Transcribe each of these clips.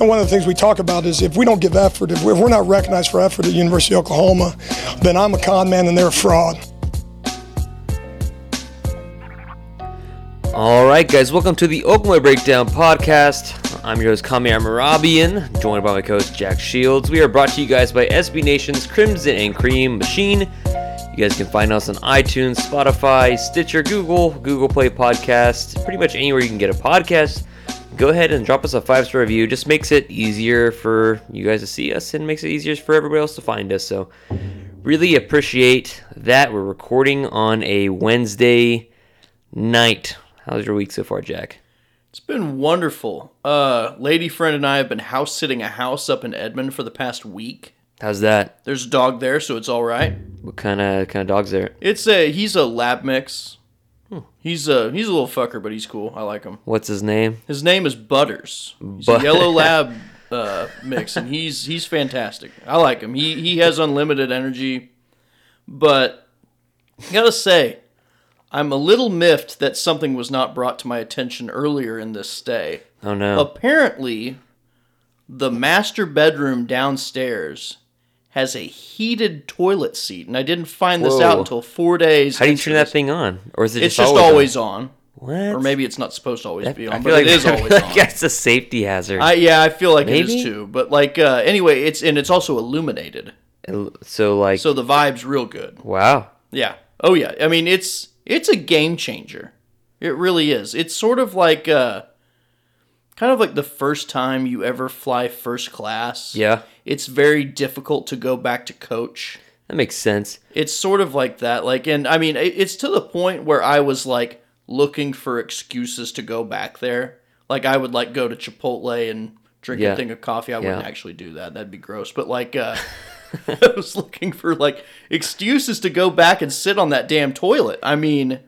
And one of the things we talk about is if we don't give effort, if we're not recognized for effort at University of Oklahoma, then I'm a con man and they're a fraud. All right, guys, welcome to the Oklahoma Breakdown Podcast. I'm your host, Kami Amarabian, joined by my co-host, Jack Shields. We are brought to you guys by SB Nation's Crimson and Cream Machine. You guys can find us on iTunes, Spotify, Stitcher, Google Play Podcasts, pretty much anywhere you can get a podcast. Go ahead and drop us a 5-star review. Just makes it easier for you guys to see us and makes it easier for everybody else to find us. So really appreciate that. We're recording on a Wednesday night. How's your week so far, Jack? It's been wonderful. Lady friend and I have been house-sitting a house up in Edmond for the past week. How's that? There's a dog there, so it's all right. What kind of dog's there? He's a lab mix. Hmm. He's a little fucker, but he's cool. I like him. What's his name? His name is Butters. He's a yellow lab mix, and he's fantastic. I like him. He has unlimited energy, but I gotta say, I'm a little miffed that something was not brought to my attention earlier in this stay. Oh, no. Apparently, the master bedroom downstairs has a heated toilet seat, and I didn't find this out until 4 days. How do you turn that thing on? Or is it It's just always on. What? Or maybe it's not supposed to always be on, but like, it is always on. I feel like it's a safety hazard. I feel like maybe? It is too. But like, anyway, it's also illuminated. So the vibe's real good. Wow. Yeah. Oh, yeah. I mean, It's a game changer. It really is. It's sort of like, kind of like the first time you ever fly first class. Yeah. It's very difficult to go back to coach. That makes sense. It's sort of like that. Like, and I mean, it's to the point where I was like looking for excuses to go back there. Like I would like go to Chipotle and drink a thing of coffee. I wouldn't actually do that. That'd be gross. But like, I was looking for like excuses to go back and sit on that damn toilet. I mean,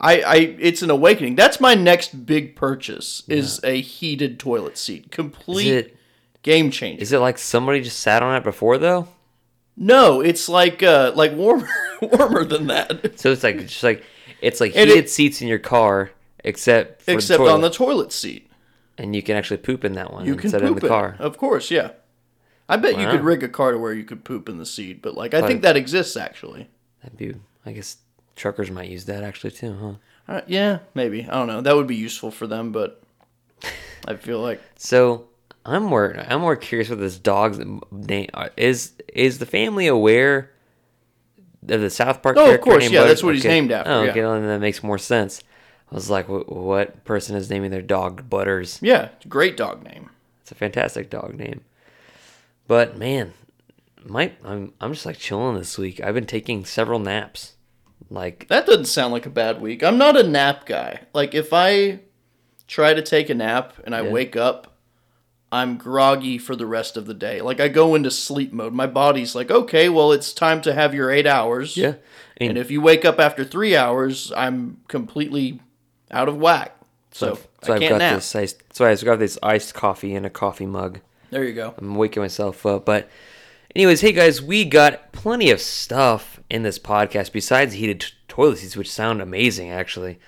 I it's an awakening. That's my next big purchase is a heated toilet seat. Complete game changer. Is it like somebody just sat on it before though? No, it's like warmer than that. So it's like just like it's like heated seats in your car except on the toilet seat, and you can actually poop in that one. You can poop in the car, of course. Yeah. I bet you could rig a car to where you could poop in the seat, but like I think that exists actually. That'd be, I guess, truckers might use that actually too, huh? Yeah, maybe. I don't know. That would be useful for them, but I feel like. So I'm more curious with this dog's name. Is the family aware of the South Park? Oh, of course, yeah. Butters? That's what he's named after. Oh, okay, well, that makes more sense. I was like, what person is naming their dog Butters? Yeah, it's a great dog name. It's a fantastic dog name. But man, I'm just like chilling this week. I've been taking several naps. Like that doesn't sound like a bad week. I'm not a nap guy. Like if I try to take a nap and I wake up, I'm groggy for the rest of the day. Like I go into sleep mode. My body's like, okay, well it's time to have your 8 hours. Yeah. And if you wake up after 3 hours, I'm completely out of whack. So I can't nap. I've got this iced coffee in a coffee mug. There you go. I'm waking myself up. But anyways, hey guys, we got plenty of stuff in this podcast besides heated toilet seats, which sound amazing, actually.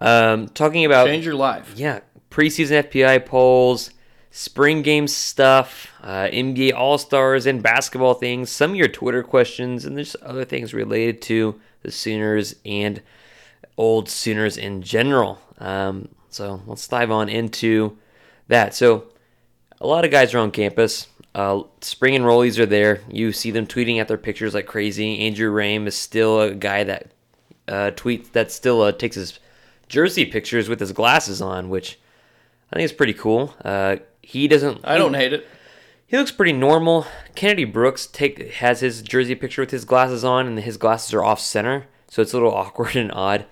Talking about... Change your life. Yeah. Preseason FPI polls, spring game stuff, NBA All-Stars and basketball things, some of your Twitter questions, and there's other things related to the Sooners and old Sooners in general. So let's dive on into that. So... a lot of guys are on campus. Spring enrollees are there. You see them tweeting at their pictures like crazy. Andrew Rame is still a guy that tweets that still takes his jersey pictures with his glasses on, which I think is pretty cool. He doesn't. I don't hate it. He looks pretty normal. Kennedy Brooks has his jersey picture with his glasses on, and his glasses are off center, so it's a little awkward and odd.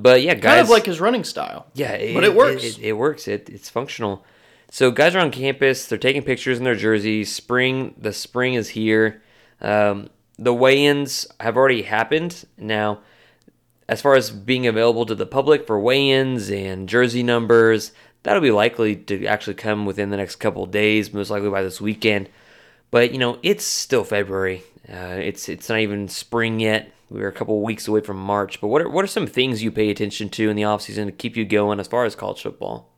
But yeah, guys, kind of like his running style. Yeah, but it works. It works. It's functional. So guys are on campus, they're taking pictures in their jerseys, the spring is here. The weigh-ins have already happened. Now, as far as being available to the public for weigh-ins and jersey numbers, that'll be likely to actually come within the next couple of days, most likely by this weekend. But, you know, it's still February. It's not even spring yet. We're a couple of weeks away from March. But what are some things you pay attention to in the offseason to keep you going as far as college football?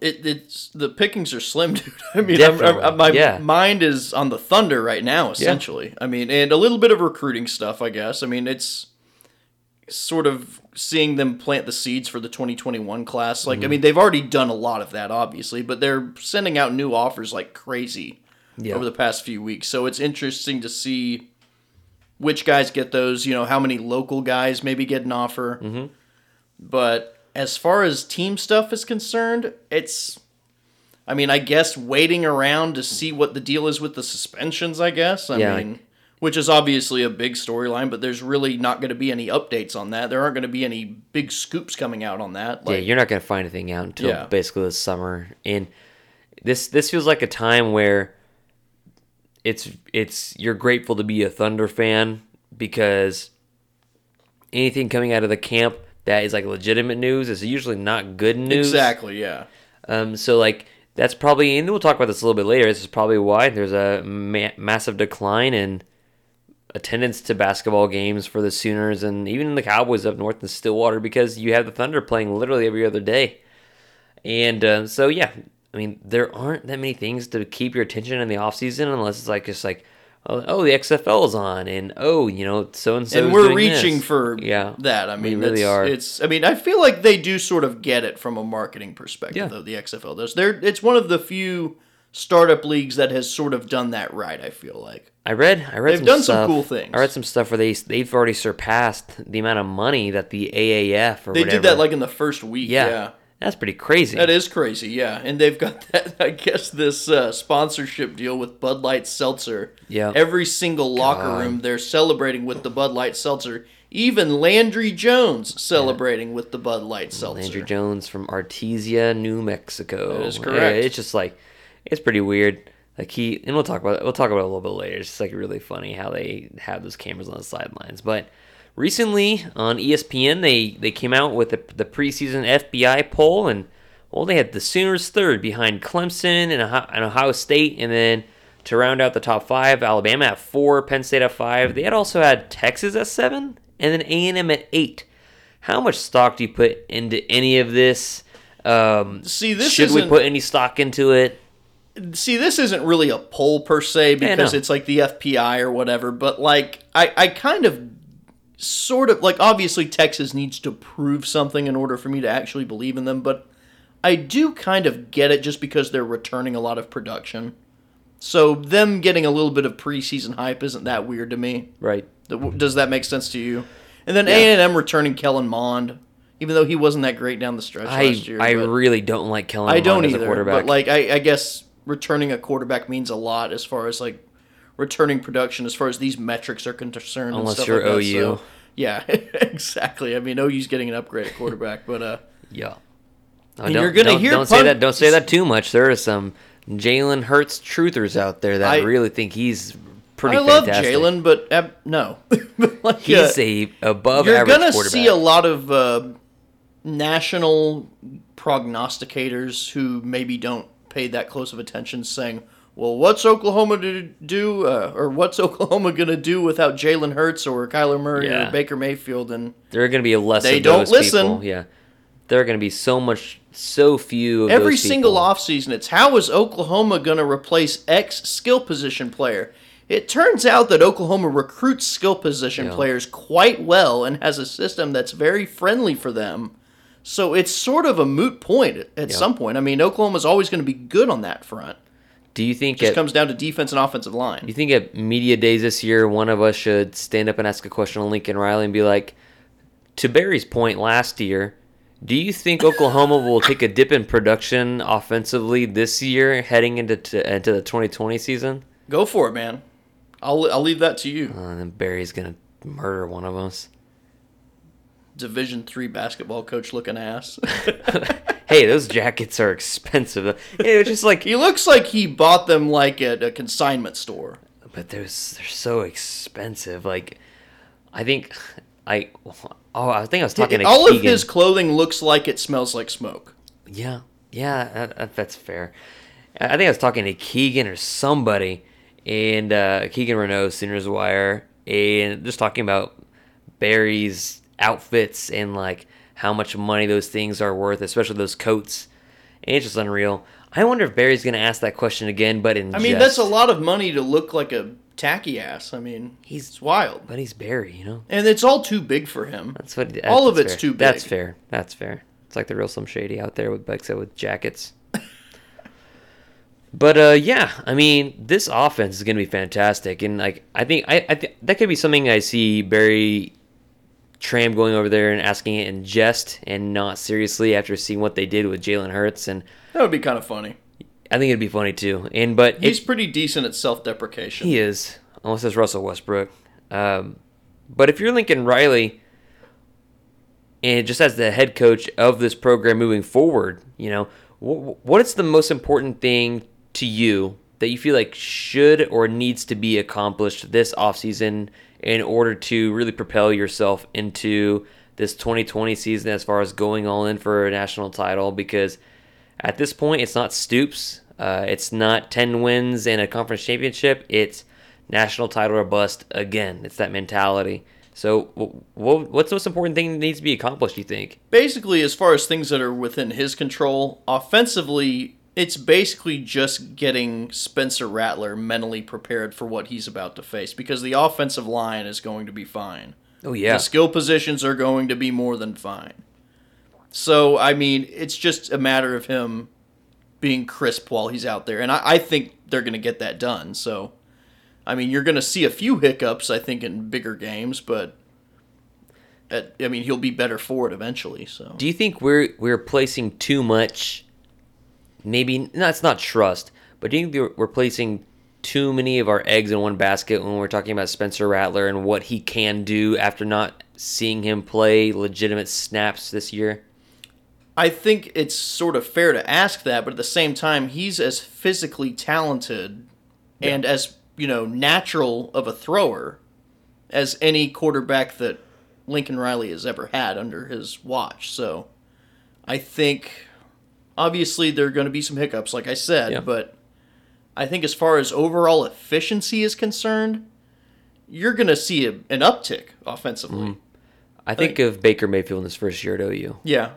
it's the pickings are slim, dude. I mean, my mind is on the Thunder right now, essentially. Yeah. I mean, and a little bit of recruiting stuff, I guess. I mean, it's sort of seeing them plant the seeds for the 2021 class. Like, I mean, they've already done a lot of that, obviously, but they're sending out new offers like crazy over the past few weeks. So it's interesting to see which guys get those, you know, how many local guys maybe get an offer. Mm-hmm. But as far as team stuff is concerned, it's, I mean, I guess waiting around to see what the deal is with the suspensions, I guess. I mean, which is obviously a big storyline, but there's really not going to be any updates on that. There aren't going to be any big scoops coming out on that. Like, yeah, you're not going to find anything out until basically this summer. And this feels like a time where it's you're grateful to be a Thunder fan, because anything coming out of the camp that is like legitimate news is usually not good news. Exactly, yeah. So like that's probably, and we'll talk about this a little bit later, this is probably why there's a massive decline in attendance to basketball games for the Sooners and even the Cowboys up north in Stillwater, because you have the Thunder playing literally every other day. And so, yeah, I mean, there aren't that many things to keep your attention in the offseason unless it's like just like, oh, the XFL is on, and oh, you know, so-and-so and we're reaching this. for that. I mean, we really are. It's, I mean, I feel like they do sort of get it from a marketing perspective, though, the XFL does. It's one of the few startup leagues that has sort of done that right, I feel like. I read they've done some cool things. I read some stuff where they've already surpassed the amount of money that the AAF or whatever. They did that like in the first week, yeah. That's pretty crazy. That is crazy, yeah. And they've got that, I guess, this sponsorship deal with Bud Light Seltzer. Yeah. Every single locker room, they're celebrating with the Bud Light Seltzer. Even Landry Jones celebrating with the Bud Light Seltzer. Landry Jones from Artesia, New Mexico. That is correct. Yeah, it's just like, it's pretty weird. Like and we'll talk about it a little bit later. It's just like really funny how they have those cameras on the sidelines, but. Recently on ESPN, they came out with the preseason FPI poll, and well, they had the Sooners third behind Clemson and Ohio State, and then to round out the top five, Alabama at 4, Penn State at 5. They had also had Texas at 7, and then A&M at 8. How much stock do you put into any of this? Should we put any stock into it? See, this isn't really a poll per se because it's like the FPI or whatever, but like I kind of. Sort of, like, obviously Texas needs to prove something in order for me to actually believe in them, but I do kind of get it just because they're returning a lot of production. So them getting a little bit of preseason hype isn't that weird to me. Right. Does that make sense to you? And then A&M returning Kellen Mond, even though he wasn't that great down the stretch last year. I really don't like Kellen Mond as a quarterback. But, like, I guess returning a quarterback means a lot as far as, like, returning production as far as these metrics are concerned. Unless and stuff you're like that. OU. So, yeah, exactly. I mean, OU's getting an upgrade at quarterback, but... yeah. No, you're going to hear... Don't say that too much. There are some Jalen Hurts truthers out there that I really think he's pretty fantastic. I love Jalen, but no. Like, he's a above-average quarterback. You're going to see a lot of national prognosticators who maybe don't pay that close of attention saying... Well, what's Oklahoma to do, or what's Oklahoma going to do without Jalen Hurts or Kyler Murray or Baker Mayfield? And they're going to be a less. They of don't those listen. People. Yeah, there are going to be so few. Of Every those single offseason, it's how is Oklahoma going to replace X skill position player? It turns out that Oklahoma recruits skill position players quite well and has a system that's very friendly for them. So it's sort of a moot point at some point. I mean, Oklahoma's always going to be good on that front. Do you think it comes down to defense and offensive line? You think at media days this year, one of us should stand up and ask a question on Lincoln Riley and be like, to Barry's point last year, do you think Oklahoma will take a dip in production offensively this year, heading into the 2020 season? Go for it, man. I'll leave that to you. And then Barry's gonna murder one of us. Division III basketball coach looking ass. Hey, those jackets are expensive. It's just like he looks like he bought them like at a consignment store. But they're so expensive. Like, I think I was talking. All of his clothing looks like it smells like smoke. Yeah, that's fair. I think I was talking to Keegan or somebody, and Keegan Renaud, Sooners Wire, and just talking about Barry's outfits and like. How much money those things are worth, especially those coats. It's just unreal. I wonder if Barry's going to ask that question again, but in that's a lot of money to look like a tacky ass. I mean, it's wild. But he's Barry, you know? And it's all too big for him. Too big. That's fair. That's fair. It's like the real Slim Shady out there with, like I said, with jackets. But, this offense is going to be fantastic. And, I think that could be something I see Barry Tram going over there and asking it in jest and not seriously after seeing what they did with Jalen Hurts. And that would be kind of funny. I think it'd be funny, too. But he's pretty decent at self-deprecation. He is, unless it's Russell Westbrook. But if you're Lincoln Riley, and just as the head coach of this program moving forward, you know, what is the most important thing to you that you feel like should or needs to be accomplished this offseason in order to really propel yourself into this 2020 season as far as going all in for a national title? Because at this point, it's not Stoops. It's not 10 wins and a conference championship. It's national title or bust again. It's that mentality. So what's the most important thing that needs to be accomplished, you think? Basically, as far as things that are within his control, offensively, it's basically just getting Spencer Rattler mentally prepared for what he's about to face, because the offensive line is going to be fine. Oh, yeah. The skill positions are going to be more than fine. So, it's just a matter of him being crisp while he's out there. And I think they're going to get that done. So, you're going to see a few hiccups, I think, in bigger games. But, he'll be better for it eventually. So, do you think we're placing too much, maybe, no, it's not trust, but do you think we're placing too many of our eggs in one basket when we're talking about Spencer Rattler and what he can do after not seeing him play legitimate snaps this year? I think it's sort of fair to ask that, but at the same time, he's as physically talented and as, natural of a thrower as any quarterback that Lincoln Riley has ever had under his watch. So I think, obviously, there are going to be some hiccups, like I said, but I think as far as overall efficiency is concerned, you're going to see an uptick offensively. I think of Baker Mayfield in his first year at OU. Yeah.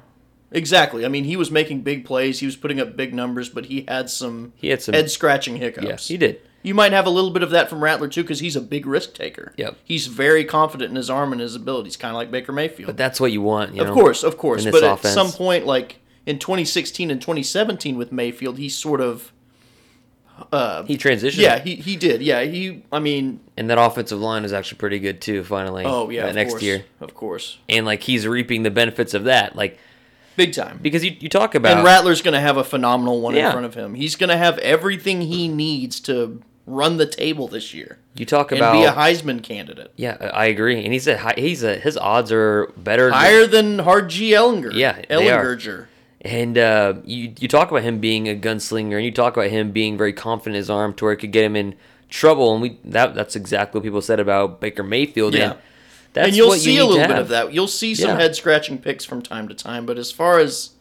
Exactly. He was making big plays. He was putting up big numbers, but he had some head-scratching hiccups. Yes, he did. You might have a little bit of that from Rattler, too, because he's a big risk-taker. Yep. He's very confident in his arm and his abilities, kind of like Baker Mayfield. But that's what you want, Of course. But offense. At some point, like in 2016 and 2017 with Mayfield, he sort of... he transitioned. Yeah, he did. Yeah, and that offensive line is actually pretty good, too, finally. Oh, yeah, next year. Of course. And, he's reaping the benefits of that, big time. Because you talk about... And Rattler's going to have a phenomenal one in front of him. He's going to have everything he needs to run the table this year. You talk about... And be a Heisman candidate. Yeah, I agree. And his odds are better... Higher than Hard-G Ellinger. Yeah, they are. And you talk about him being a gunslinger, and you talk about him being very confident in his arm to where it could get him in trouble. And that's exactly what people said about Baker Mayfield. Yeah. And you'll see a little bit of that. You'll see some head-scratching picks from time to time. But as far as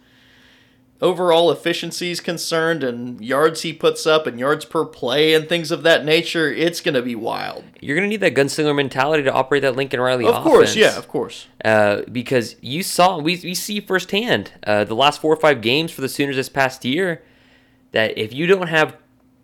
overall efficiency is concerned and yards he puts up and yards per play and things of that nature, it's going to be wild. You're going to need that gunslinger mentality to operate that Lincoln Riley offense. Of course, yeah, of course. Because you saw, we see firsthand the last 4 or 5 games for the Sooners this past year, that if you don't have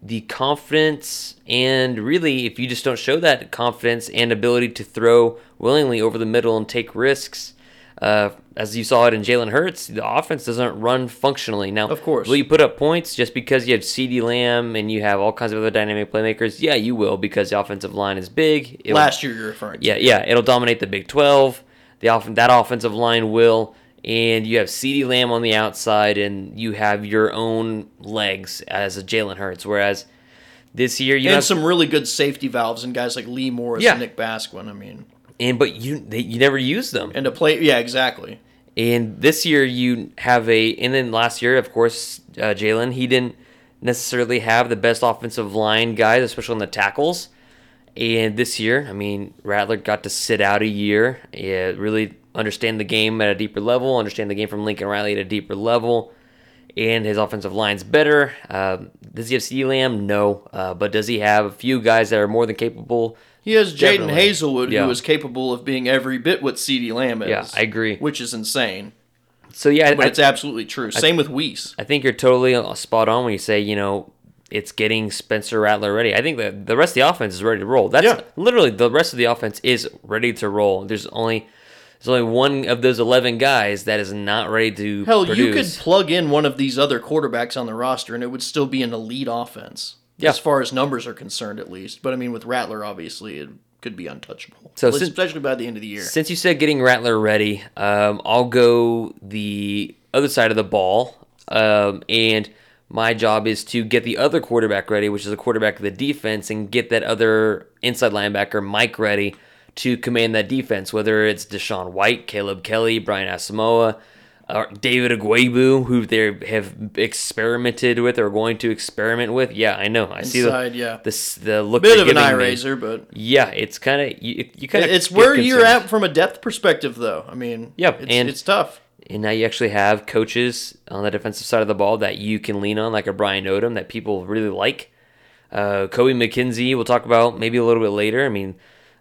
the confidence and really if you just don't show that confidence and ability to throw willingly over the middle and take risks, as you saw it in Jalen Hurts, the offense doesn't run functionally. Now, of course, will you put up points just because you have CeeDee Lamb and you have all kinds of other dynamic playmakers? Yeah, you will, because the offensive line is big. Last year you're referring to. Yeah, it'll dominate the Big 12. That offensive line will, and you have CeeDee Lamb on the outside, and you have your own legs as a Jalen Hurts, whereas this year you have some really good safety valves and guys like Lee Morris and Nick Basquin, But you never use them. And to play, yeah, exactly. And this year you have and then last year, of course, Jalen, he didn't necessarily have the best offensive line guys, especially on the tackles. And this year, Rattler got to sit out a year, really understand the game at a deeper level, understand the game from Lincoln Riley at a deeper level, and his offensive line's better. Does he have CeeDee Lamb? No. But does he have a few guys that are more than capable? He has Jaden Hazelwood, who is capable of being every bit what CeeDee Lamb is. Yeah, I agree. Which is insane. So yeah, but it's absolutely true. Same with Weiss. I think you're totally spot on when you say, you know, it's getting Spencer Rattler ready. I think that the rest of the offense is ready to roll. That's literally the rest of the offense is ready to roll. There's only one of those 11 guys that is not ready to produce. You could plug in one of these other quarterbacks on the roster, and it would still be an elite offense, as far as numbers are concerned, at least. But, I mean, with Rattler, obviously, it could be untouchable, so especially by the end of the year. Since you said getting Rattler ready, I'll go the other side of the ball, and my job is to get the other quarterback ready, which is the quarterback of the defense, and get that other inside linebacker, Mike, ready to command that defense, whether it's Deshaun White, Caleb Kelly, Brian Asamoah, or David Oyewu, who they have experimented with or going to experiment with. Yeah, I know. I see the look. Bit of an eye raiser, but yeah, it's kind of it's where you're at from a depth perspective, though. I mean, it's tough. And now you actually have coaches on the defensive side of the ball that you can lean on, like a Brian Odom, that people really like. Kobe McKenzie, we'll talk about maybe a little bit later. I mean,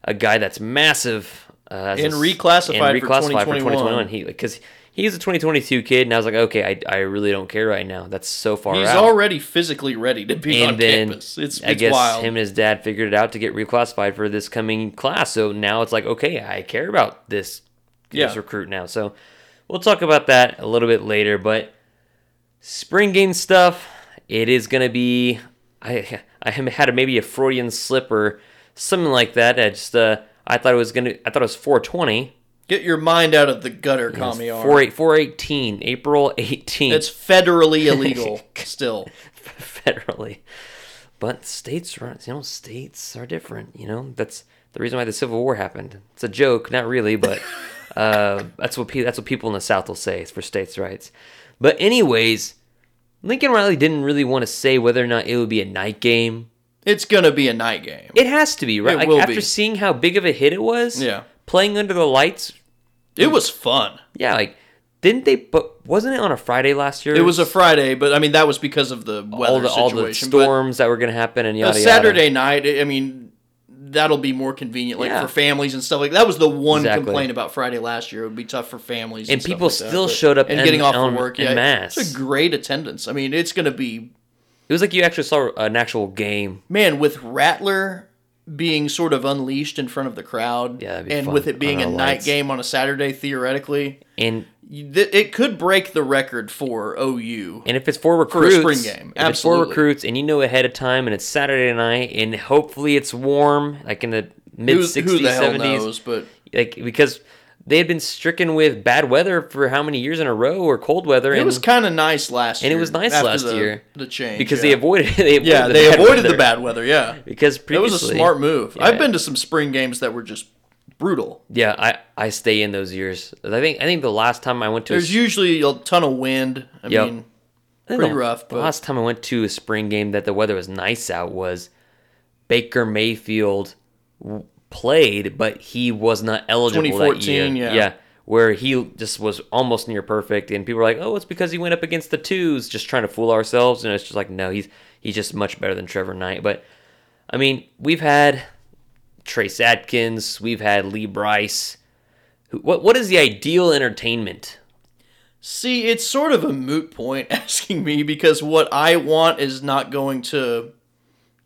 a guy that's massive reclassified for 2021. He's a 2022 kid, and I was like, okay, I really don't care right now. That's so far out. He's already physically ready to be on campus. It's wild. Him and his dad figured it out to get reclassified for this coming class. So now it's like, okay, I care about this recruit now. So we'll talk about that a little bit later. But spring game stuff, it is going to be – I had maybe a Freudian slipper, something like that. I thought it was 420. Get your mind out of the gutter, Kamiar. 418, April 18th. It's federally illegal still. Federally. But states are different, you know. That's the reason why the Civil War happened. It's a joke, not really, but that's what people in the South will say. It's for states' rights. But anyways, Lincoln Riley didn't really want to say whether or not it would be a night game. It's going to be a night game. It has to be, right? After seeing how big of a hit it was. Yeah. Playing under the lights, it was fun. Yeah, wasn't it on a Friday last year? It was a Friday, but I mean that was because of the weather situation, all the storms that were going to happen, and yada yada. Saturday night, I mean, that'll be more convenient, for families and stuff like that. That was the one complaint about Friday last year. It would be tough for families, and people stuff like still that, showed up and getting off from work en masse. It's a great attendance. I mean, it's going to be. It was like you actually saw an actual game, man, with Rattler being sort of unleashed in front of the crowd, and fun. With it being a night game on a Saturday, theoretically, and it could break the record for OU. And if it's for recruits, for a spring game, absolutely. It's for recruits, and you know ahead of time, and it's Saturday night, and hopefully it's warm, like in the mid 60s, 70s. Who the hell knows? But because they had been stricken with bad weather for how many years in a row, or cold weather. It was kind of nice last year. And it was nice last year. The change. Because they avoided the bad weather, yeah. Because previously. It was a smart move. Yeah. I've been to some spring games that were just brutal. Yeah, I stay in those years. I think the last time I went to there's usually a ton of wind. I mean, pretty rough. But the last time I went to a spring game that the weather was nice out was Baker Mayfield played, but he was not eligible 2014, that year. Yeah, where he just was almost near perfect, and people were like, "Oh, it's because he went up against the twos," just trying to fool ourselves. And it's just like, no, he's just much better than Trevor Knight. But I mean, we've had Trace Adkins, we've had Lee Bryce. What is the ideal entertainment? See, it's sort of a moot point asking me because what I want is not going to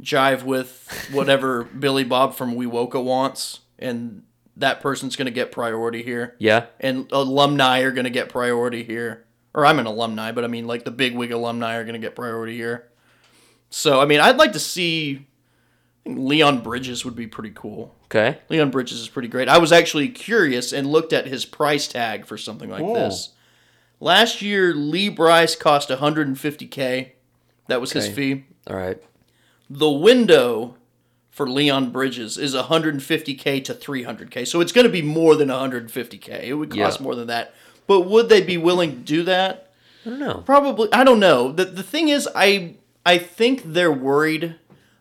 jive with whatever Billy Bob from Wewoka wants, and that person's going to get priority here. Yeah. And alumni are going to get priority here. Or I'm an alumni, but I mean, like, the bigwig alumni are going to get priority here. So, I mean, I'd like to see... I think Leon Bridges would be pretty cool. Okay. Leon Bridges is pretty great. I was actually curious and looked at his price tag for something like this. Last year, Lee Bryce cost $150K. That was his fee. All right. The window for Leon Bridges is $150K to $300K. So it's going to be more than $150K. It would cost more than that. But would they be willing to do that? I don't know. Probably. I don't know. The thing is, I think they're worried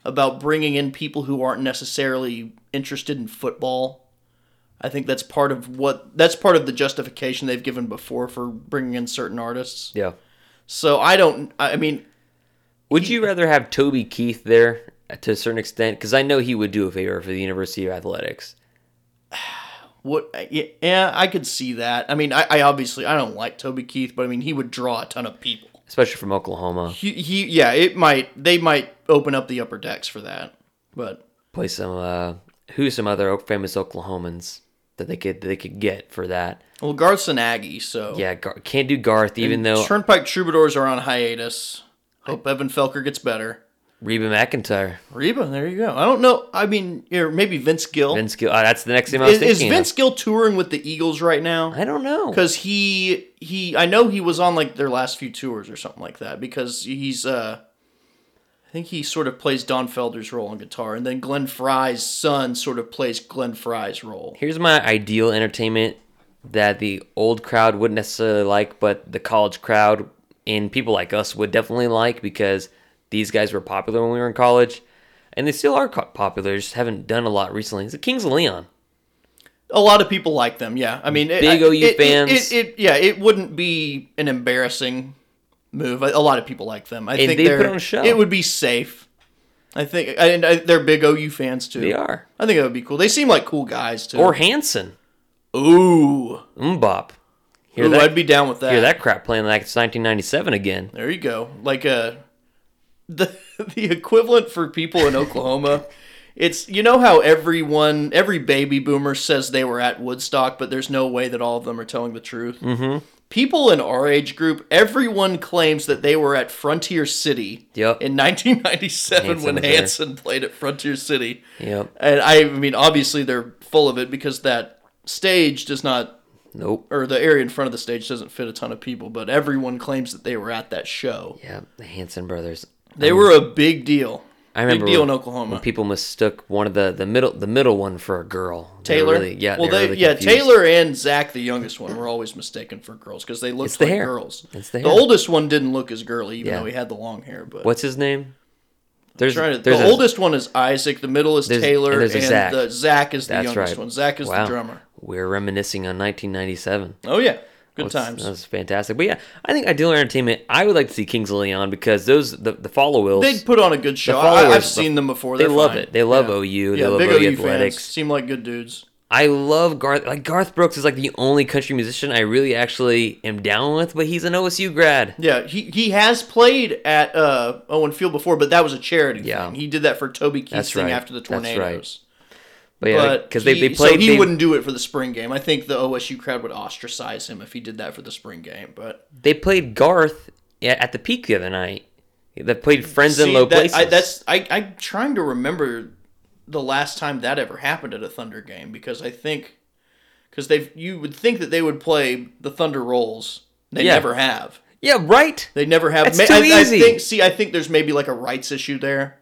about bringing in people who aren't necessarily interested in football. I think that's part of the justification they've given before for bringing in certain artists. Yeah. So would you rather have Toby Keith there to a certain extent? Because I know he would do a favor for the University of Athletics. What? Yeah, I could see that. I mean, I obviously I don't like Toby Keith, but I mean he would draw a ton of people, especially from Oklahoma. He yeah, it might they might open up the upper decks for that. But play some who's some other famous Oklahomans that they could get for that. Well, Garth's an Aggie, so yeah, can't do Garth even though Turnpike Troubadours are on hiatus. Hope Evan Felker gets better. Reba McEntire. Reba, there you go. I don't know. I mean, or maybe Vince Gill. Vince Gill. That's the next thing I was thinking. Is Vince Gill touring with the Eagles right now? I don't know. Because he I know he was on like their last few tours or something like that because he's, I think he sort of plays Don Felder's role on guitar and then Glenn Fry's son sort of plays Glenn Fry's role. Here's my ideal entertainment that the old crowd wouldn't necessarily like, but the college crowd and people like us would definitely like because these guys were popular when we were in college, and they still are popular. Just haven't done a lot recently. It's the Kings of Leon. A lot of people like them, yeah. I mean, big OU fans. It wouldn't be an embarrassing move. A lot of people like them. I think they put on a show. It would be safe. I think, and they're big OU fans too. They are. I think that would be cool. They seem like cool guys too. Or Hanson. Ooh, Mbop. Ooh, I'd be down with that. Hear that crap playing like it's 1997 again. There you go. Like a. The equivalent for people in Oklahoma, it's, you know how every baby boomer says they were at Woodstock, but there's no way that all of them are telling the truth. Mm-hmm. People in our age group, everyone claims that they were at Frontier City in 1997 when Hanson played at Frontier City. Yep. And I mean, obviously they're full of it because that stage does not, or the area in front of the stage doesn't fit a ton of people, but everyone claims that they were at that show. Yeah, the Hanson brothers. They were a big deal. I remember big deal in Oklahoma. When people mistook one of the middle one for a girl. Taylor, really, yeah, well, really Taylor and Zach, the youngest one, were always mistaken for girls because they looked like girls. It's the hair. The oldest one didn't look as girly, even though he had the long hair. But what's his name? The oldest one is Isaac. The middle is Taylor, and Zach. Zach is the youngest one. Zach is the drummer. We're reminiscing on 1997. Oh yeah. Good times. That was fantastic. But yeah, I think ideal entertainment, I would like to see Kings of Leon because those, the follow-wills. They'd put on a good show. I've seen them before. They love it. They love OU. They love OU athletics. Seem like good dudes. I love Garth. Like Garth Brooks is like the only country musician I really actually am down with, but he's an OSU grad. Yeah, he has played at Owen Field before, but that was a charity thing. He did that for Toby Keith's thing after the tornadoes. That's right. But yeah, because they played. So he wouldn't do it for the spring game. I think the OSU crowd would ostracize him if he did that for the spring game. But they played Garth at the Peak the other night. They played Friends in Low Places. I'm trying to remember the last time that ever happened at a Thunder game because I think you would think that they would play the Thunder Rolls. They never have. Yeah, right. They never have. That's too easy. I think there's maybe like a rights issue there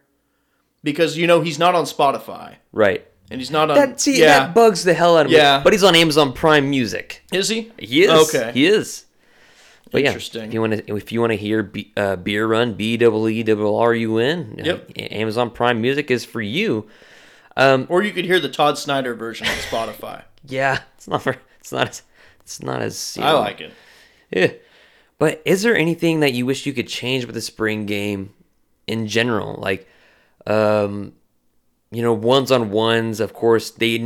because he's not on Spotify. Right. And he's not on... That bugs the hell out of me. But he's on Amazon Prime Music. Is he? He is. Okay. He is. But interesting. Yeah, if you want to hear Beer Run, BEERRUN, Amazon Prime Music is for you. Or you could hear the Todd Snyder version on Spotify. Yeah. It's not as... I like it. Yeah. But is there anything that you wish you could change with the spring game in general? Like... ones-on-ones, of course, they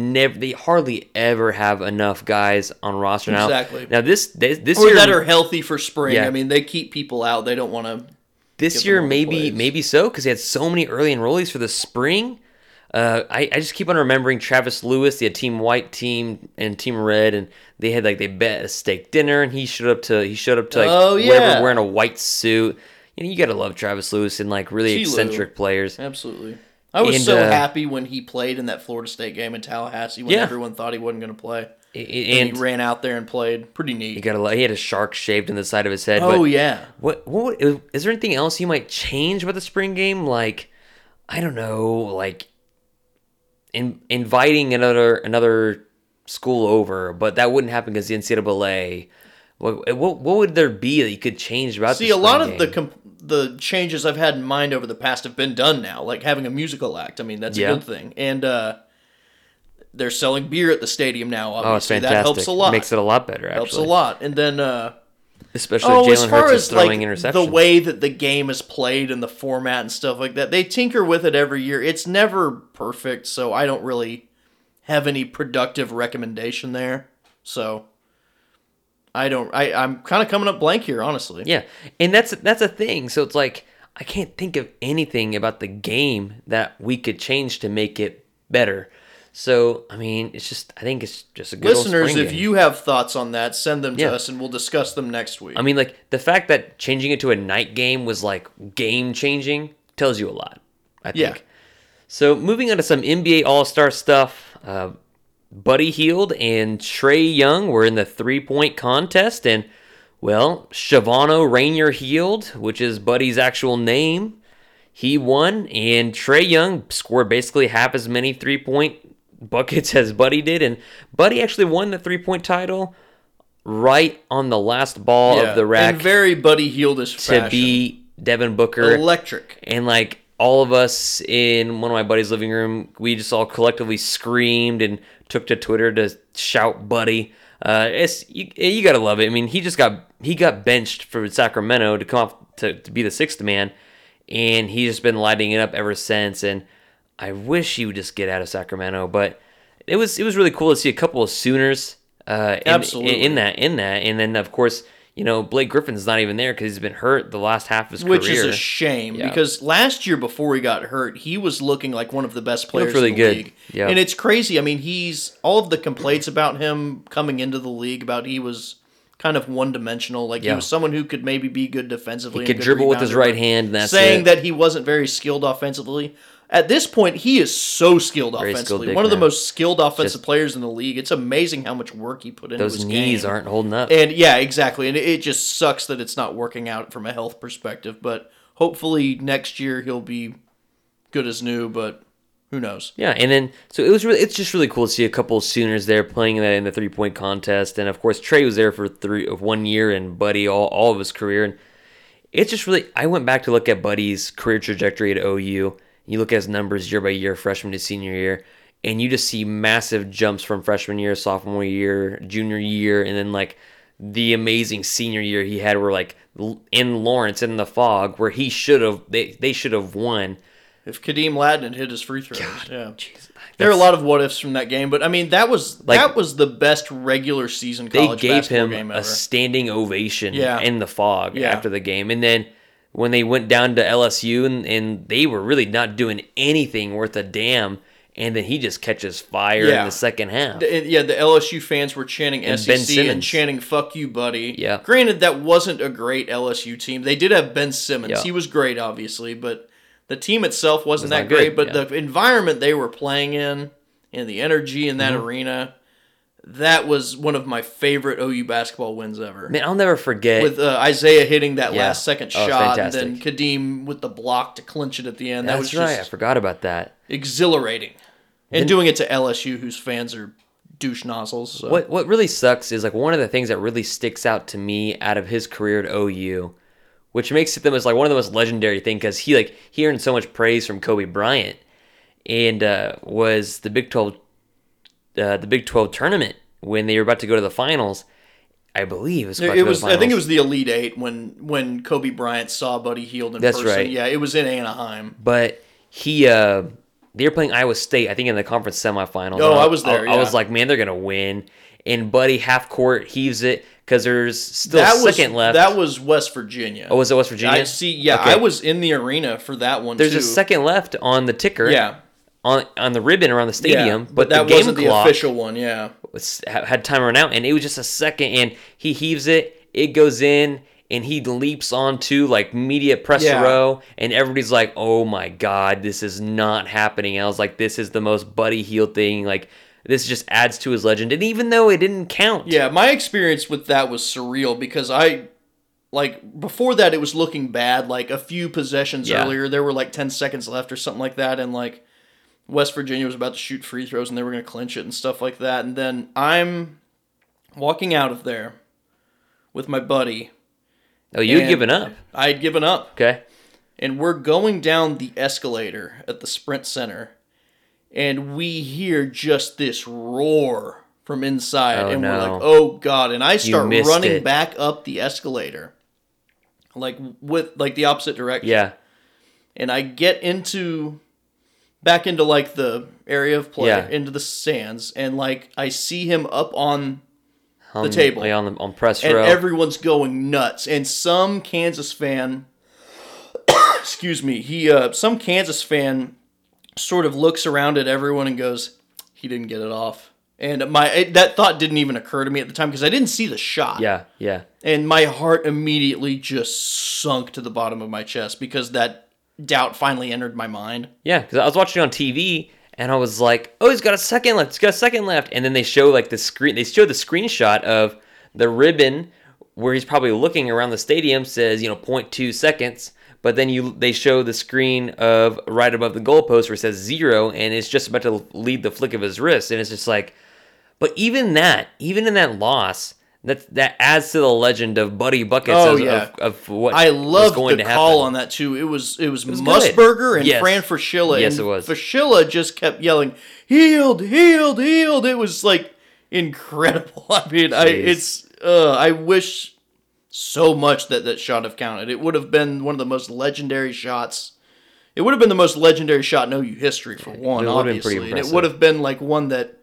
hardly ever have enough guys on roster now. Exactly. Now this year that are healthy for spring. Yeah. I mean, they keep people out. They don't want to. This year, maybe so, because they had so many early enrollees for the spring. I just keep on remembering Travis Lewis. They had Team White, Team and Team Red, and they had they bet a steak dinner, and he showed up to whatever, wearing a white suit. You gotta love Travis Lewis and really eccentric players. Absolutely. I was so happy when he played in that Florida State game in Tallahassee when everyone thought he wasn't going to play. And he ran out there and played. Pretty neat. He had a shark shaved in the side of his head. Oh, yeah. What is there anything else you might change about the spring game? Like, I don't know, inviting another school over, but that wouldn't happen because the NCAA. What would there be that you could change about the spring game? See, a lot of the changes I've had in mind over the past have been done now, like having a musical act. I mean, that's a good thing. And they're selling beer at the stadium now, obviously. Oh, it's fantastic. That helps a lot. Makes it a lot better, actually. Helps a lot. And then... especially Jalen Hurts is throwing interceptions. The way that the game is played and the format and stuff like that, they tinker with it every year. It's never perfect, so I don't really... have any productive recommendation there. So I'm kind of coming up blank here, honestly. Yeah, and that's a thing. So it's like I can't think of anything about the game that we could change to make it better. So, I mean, I think it's just a good old spring game. Listeners, if you have thoughts on that, send them to us and we'll discuss them next week. I mean, like, the fact that changing it to a night game was, like, game-changing tells you a lot, I think. Yeah. So, moving on to some NBA All-Star stuff, Buddy Hield and Trey Young were in the three-point contest, and, well, Chavano Rainier Hield, which is Buddy's actual name, he won, and Trey Young scored basically half as many three-point buckets as Buddy did, and Buddy actually won the three-point title right on the last ball of the rack. In very Buddy Hield-ish fashion. To be Devin Booker. Electric. And, like, all of us in one of my buddy's living room, we just all collectively screamed and took to Twitter to shout Buddy. You got to love it. I mean, he got benched for Sacramento to come off to be the sixth man, and he's just been lighting it up ever since, and I wish he would just get out of Sacramento, but it was really cool to see a couple of Sooners in that, and then of course, you know, Blake Griffin's not even there because he's been hurt the last half of his career, which is a shame because last year before he got hurt, he was looking like one of the best players really in the league. Yeah. And it's crazy. I mean, he's all of the complaints about him coming into the league about he was kind of one-dimensional. Like, he was someone who could maybe be good defensively. He could dribble with his right hand, and that's saying that he wasn't very skilled offensively. At this point, he is so skilled offensively. One of the most skilled offensive players in the league. It's amazing how much work he put into his game. Those knees aren't holding up. And yeah, exactly. And it just sucks that it's not working out from a health perspective. But hopefully next year he'll be good as new, but who knows? Yeah, and then so it's just really cool to see a couple of Sooners there playing that in the three-point contest, and of course Trey was there for 1 year, and Buddy all of his career, and it's just really. I went back to look at Buddy's career trajectory at OU. You look at his numbers year by year, freshman to senior year, and you just see massive jumps from freshman year, sophomore year, junior year, and then like the amazing senior year he had, where like in Lawrence in the fog, where he should have they should have won. If Kadeem Ladden had hit his free throws, there are a lot of what ifs from that game, but I mean that was the best regular season college basketball game ever. They gave him a standing ovation in the fog after the game, and then when they went down to LSU and they were really not doing anything worth a damn, and then he just catches fire in the second half. The LSU fans were chanting and SEC and chanting "Fuck you, buddy." Yeah, granted that wasn't a great LSU team. They did have Ben Simmons. Yeah. He was great, obviously, but. The team itself wasn't that great, but the environment they were playing in and the energy in that arena, that was one of my favorite OU basketball wins ever. Man, I'll never forget. With Isaiah hitting that last-second shot, fantastic. And then Kadeem with the block to clinch it at the end. That was just right. I forgot about that. Exhilarating. And doing it to LSU, whose fans are douche nozzles. So. What really sucks is like one of the things that really sticks out to me out of his career at OU, which makes it the most, like, one of the most legendary thing because he earned so much praise from Kobe Bryant, and was the Big 12 tournament when they were about to go to the finals. I believe it was. I think it was the Elite Eight when Kobe Bryant saw Buddy Hield in person. That's right. Yeah, it was in Anaheim. But they were playing Iowa State, I think, in the conference semifinals. Oh, I was there. I was like, man, they're gonna win. And Buddy half court heaves it because there's still a second left. That was West Virginia. Oh, was it West Virginia? I see. Yeah, okay. I was in the arena for that one. There's a second left on the ticker. Yeah, on the ribbon around the stadium, but that the wasn't game clock the official one. Yeah, had time run out, and it was just a second. And he heaves it. It goes in, and he leaps onto like media press row, and everybody's like, "Oh my God, this is not happening." And I was like, "This is the most Buddy Hield thing." Like. This just adds to his legend, and even though it didn't count. Yeah, my experience with that was surreal because before that it was looking bad, like a few possessions earlier, there were like 10 seconds left or something like that, and like West Virginia was about to shoot free throws and they were going to clinch it and stuff like that, and then I'm walking out of there with my buddy. Oh, you had given up. I had given up. Okay. And we're going down the escalator at the Sprint Center. And we hear just this roar from inside. Oh, and we're like, oh, God. And I start running back up the escalator, like, with the opposite direction. Yeah. And I get into back into like the area of play, into the stands, and like I see him up on the table, on press row, and everyone's going nuts. And some Kansas fan, excuse me, some Kansas fan sort of looks around at everyone and goes, "He didn't get it off." And that thought didn't even occur to me at the time because I didn't see the shot. Yeah, yeah. And my heart immediately just sunk to the bottom of my chest because that doubt finally entered my mind. Yeah, because I was watching on TV and I was like, oh, he's got a second left. And then they show like the screen. They show the screenshot of the ribbon where he's probably looking around the stadium, says, 0.2 seconds. But then they show the screen of right above the goalpost where it says 0, and it's just about to lead the flick of his wrist. And it's just like... But even in that loss, that adds to the legend of Buddy Buckets of what was going to happen. I love the call on that too. It was Musburger and Fran Fraschilla. Yes, it was. Fraschilla just kept yelling, "Healed, healed, healed." It was like incredible. I mean, I wish so much that shot have counted. It would have been one of the most legendary shots. It would have been the most legendary shot in OU history for one, obviously. And it would have been like one that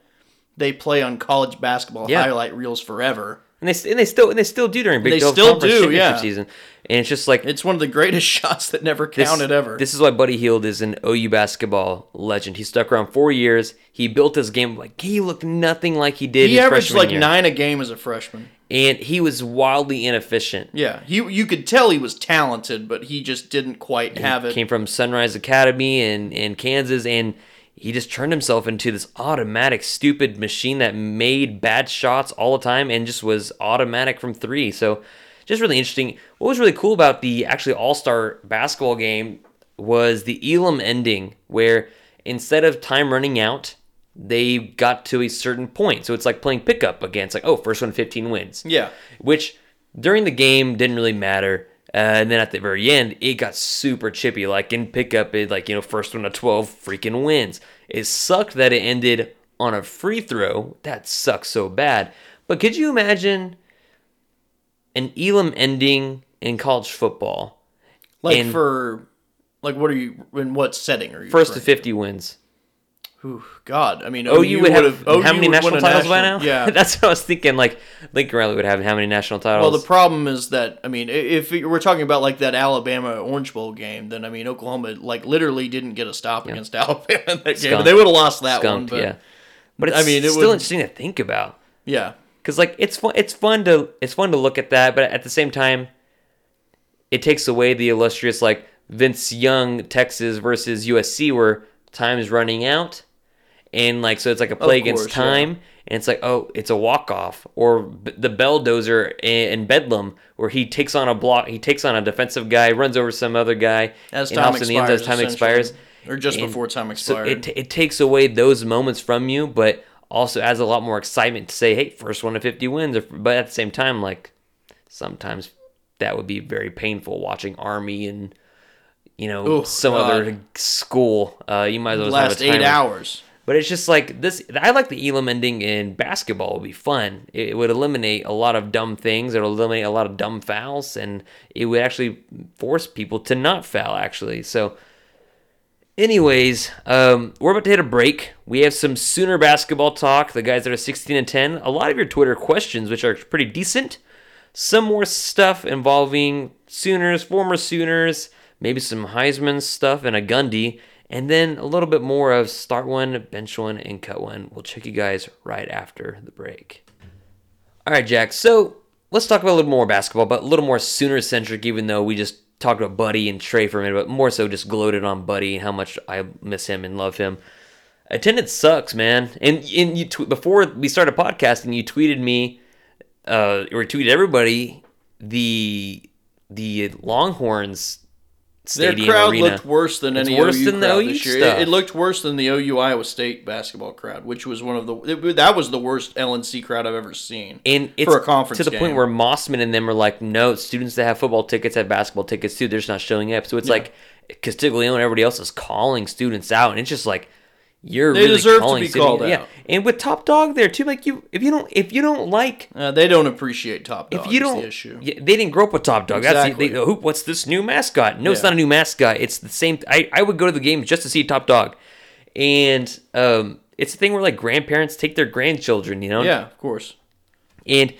they play on college basketball highlight reels forever, and they still do during Big 12 Conference championship season. And it's just like it's one of the greatest shots that never counted ever. This is why Buddy Hield is an OU basketball legend. He stuck around 4 years. He built his game like he looked nothing like he did. He averaged like 9 a game as a freshman, and he was wildly inefficient. Yeah, you could tell he was talented, but he just didn't quite have it. Came from Sunrise Academy in Kansas and. He just turned himself into this automatic, stupid machine that made bad shots all the time and just was automatic from 3. So just really interesting. What was really cool about the actually all-star basketball game was the Elam ending, where instead of time running out, they got to a certain point. So it's like playing pickup again. It's like, first one 15 wins. Yeah. Which during the game didn't really matter. And then at the very end, it got super chippy. Like in pickup, it first one to 12 freaking wins. It sucked that it ended on a free throw. That sucks so bad. But could you imagine an Elam ending in college football? In what setting are you? First to 50 wins. Ooh, God, I mean, OU would have how many national titles by now? Yeah, that's what I was thinking. Like Lincoln Riley would have how many national titles? Well, the problem is that I mean, if we're talking about like that Alabama Orange Bowl game, then I mean, Oklahoma like literally didn't get a stop against Alabama in that game. They would have lost that one. But, but it's still interesting to think about. Yeah, because like it's fun to look at that, but at the same time, it takes away the illustrious like Vince Young Texas versus USC where time is running out. And, like, so it's like a play against time, and it's like, it's a walk-off. Or the Belldozer in Bedlam, where he takes on a block, he takes on a defensive guy, runs over some other guy, and hops in the end as time expires. Or just before time expires. So it takes away those moments from you, but also adds a lot more excitement to say, hey, first one to 50 wins. But at the same time, like, sometimes that would be very painful watching Army and, some other school. You might as well last have a 8 hours. But it's just like this. I like the Elam ending in basketball. It would be fun. It would eliminate a lot of dumb things. It would eliminate a lot of dumb fouls. And it would actually force people to not foul, actually. So anyways, we're about to hit a break. We have some Sooner basketball talk, the guys that are 16-10. A lot of your Twitter questions, which are pretty decent. Some more stuff involving Sooners, former Sooners, maybe some Heisman stuff and a Gundy. And then a little bit more of start one, bench one, and cut one. We'll check you guys right after the break. All right, Jack. So let's talk about a little more basketball, but a little more Sooner-centric, even though we just talked about Buddy and Trey for a minute, but more so just gloated on Buddy and how much I miss him and love him. Attendance sucks, man. And you before we started podcasting, you tweeted me, or tweeted everybody, the Longhorns stadium, their crowd arena. Looked worse than any worse OU than crowd the OU this year. It looked worse than the OU Iowa State basketball crowd, which was one of that was the worst LNC crowd I've ever seen. And it's for a conference to the game. Point where Mossman and them are like, no, students that have football tickets have basketball tickets too. They're just not showing up. So it's like Castiglione and everybody else is calling students out, and it's just like they really deserve to be called out. Yeah, and with Top Dog there too, like if you don't like, they don't appreciate Top Dog. If you don't, the issue. Yeah, they didn't grow up with Top Dog. Exactly. That's what's this new mascot? No, it's not a new mascot. It's the same. I would go to the game just to see Top Dog, And it's a thing where, like, grandparents take their grandchildren, you know? Yeah, of course. And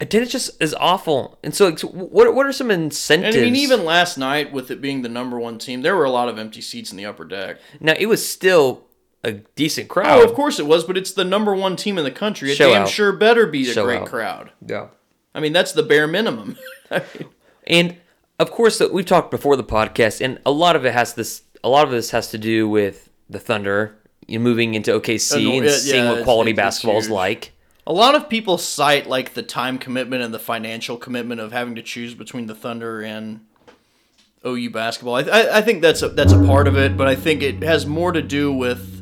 attendance just is awful. And so, like, what are some incentives? And I mean, even last night, with it being the number one team, there were a lot of empty seats in the upper deck. Now, it was still a decent crowd. Oh, of course it was, but it's the number one team in the country. It damn sure better be a great crowd. Yeah. I mean, that's the bare minimum. I mean. And, of course, we've talked before the podcast, and a lot of this has to do with the Thunder, you know, moving into OKC and seeing what quality basketball is like. A lot of people cite, like, the time commitment and the financial commitment of having to choose between the Thunder and OU basketball. I think that's a part of it, but I think it has more to do with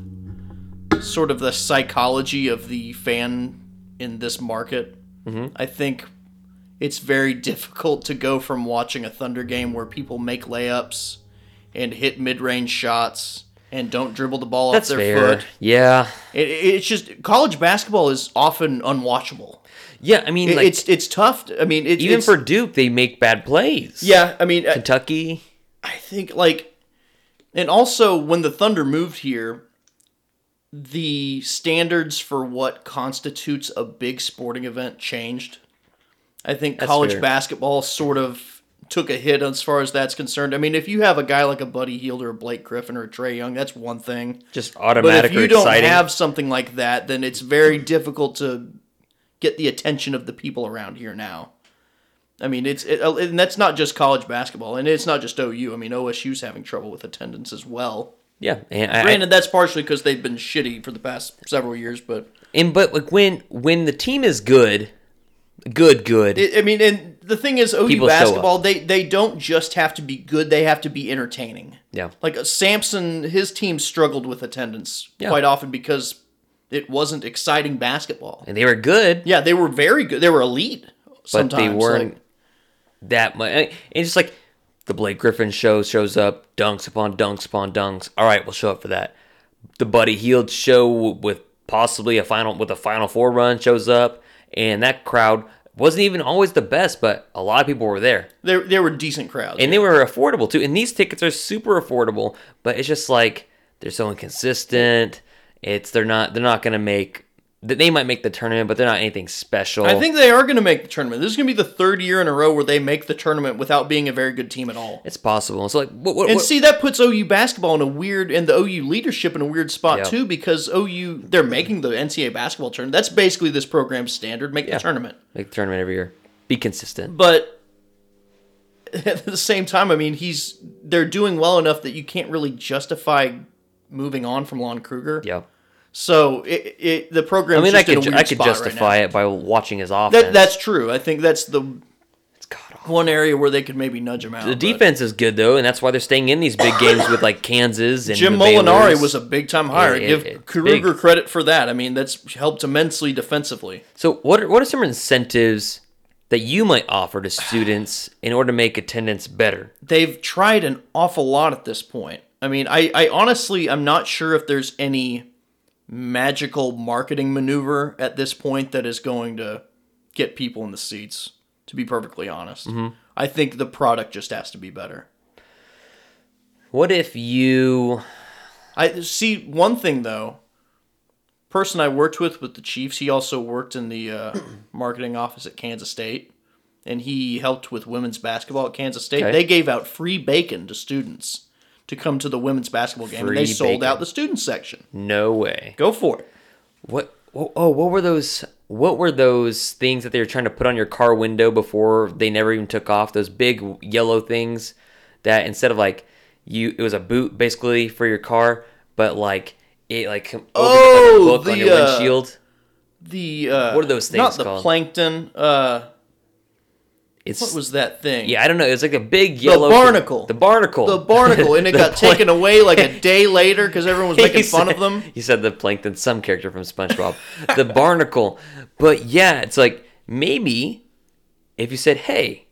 sort of the psychology of the fan in this market. Mm-hmm. I think it's very difficult to go from watching a Thunder game where people make layups and hit mid-range shots and don't dribble the ball off their foot. Yeah. It's just, college basketball is often unwatchable. Yeah, I mean, it's tough. I mean, even for Duke, they make bad plays. Yeah, I mean, Kentucky. I think, like, and also when the Thunder moved here, the standards for what constitutes a big sporting event changed. I think college basketball sort of took a hit as far as that's concerned. I mean, if you have a guy like a Buddy Hield or a Blake Griffin or a Trey Young, that's one thing. Just automatic or exciting. But if you don't have something like that, then it's very difficult to get the attention of the people around here now. I mean, and that's not just college basketball, and it's not just OU. I mean, OSU's having trouble with attendance as well. Yeah, and granted, that's partially because they've been shitty for the past several years, but like when the team is good. I mean, and the thing is, OU basketball, they don't just have to be good; they have to be entertaining. Yeah, like Sampson, his team struggled with attendance quite often because it wasn't exciting basketball, and they were good. Yeah, they were very good. They were elite, sometimes, but they weren't that much. And it's just like the Blake Griffin show shows up, dunks upon dunks upon dunks. All right, we'll show up for that. The Buddy Hield show with possibly a Final Four run shows up, and that crowd wasn't even always the best, but a lot of people were there. There were decent crowds. And they were affordable, too. And these tickets are super affordable, but it's just like they're so inconsistent. They're not going to make... They might make the tournament, but they're not anything special. I think they are going to make the tournament. This is going to be the third year in a row where they make the tournament without being a very good team at all. It's possible. So, like, see, that puts OU basketball in a weird... And the OU leadership in a weird spot, too, because OU... They're making the NCAA basketball tournament. That's basically this program's standard. Make the tournament. Make the tournament every year. Be consistent. But at the same time, I mean, they're doing well enough that you can't really justify moving on from Lon Kruger. Yeah. So the program. I mean, I could justify it by watching his offense. That's true. I think that's the one area where they could maybe nudge him out. The defense is good though, and that's why they're staying in these big games with like Kansas and Jim Molinari was a big time hire. Give Kruger credit for that. I mean, that's helped immensely defensively. So what are some incentives that you might offer to students in order to make attendance better? They've tried an awful lot at this point. I mean, I honestly I'm not sure if there's any magical marketing maneuver at this point that is going to get people in the seats, to be perfectly honest. Mm-hmm. I think the product just has to be better. What if you... I see, one thing, though, person I worked with the Chiefs, he also worked in the marketing office at Kansas State, and he helped with women's basketball at Kansas State. Okay. They gave out free bacon to students to come to the women's basketball game, and they sold out the student section. No way. Go for it. What were those things that they were trying to put on your car window before they never even took off? Those big yellow things that instead of it was a boot basically for your car, but it opened up a book on your windshield. What are those things called? Not the plankton. What was that thing? Yeah, I don't know. It was like a big yellow... The barnacle. And it got taken away like a day later because everyone was making fun of them. You said the plankton, some character from SpongeBob. The barnacle. But yeah, it's like maybe if you said, hey,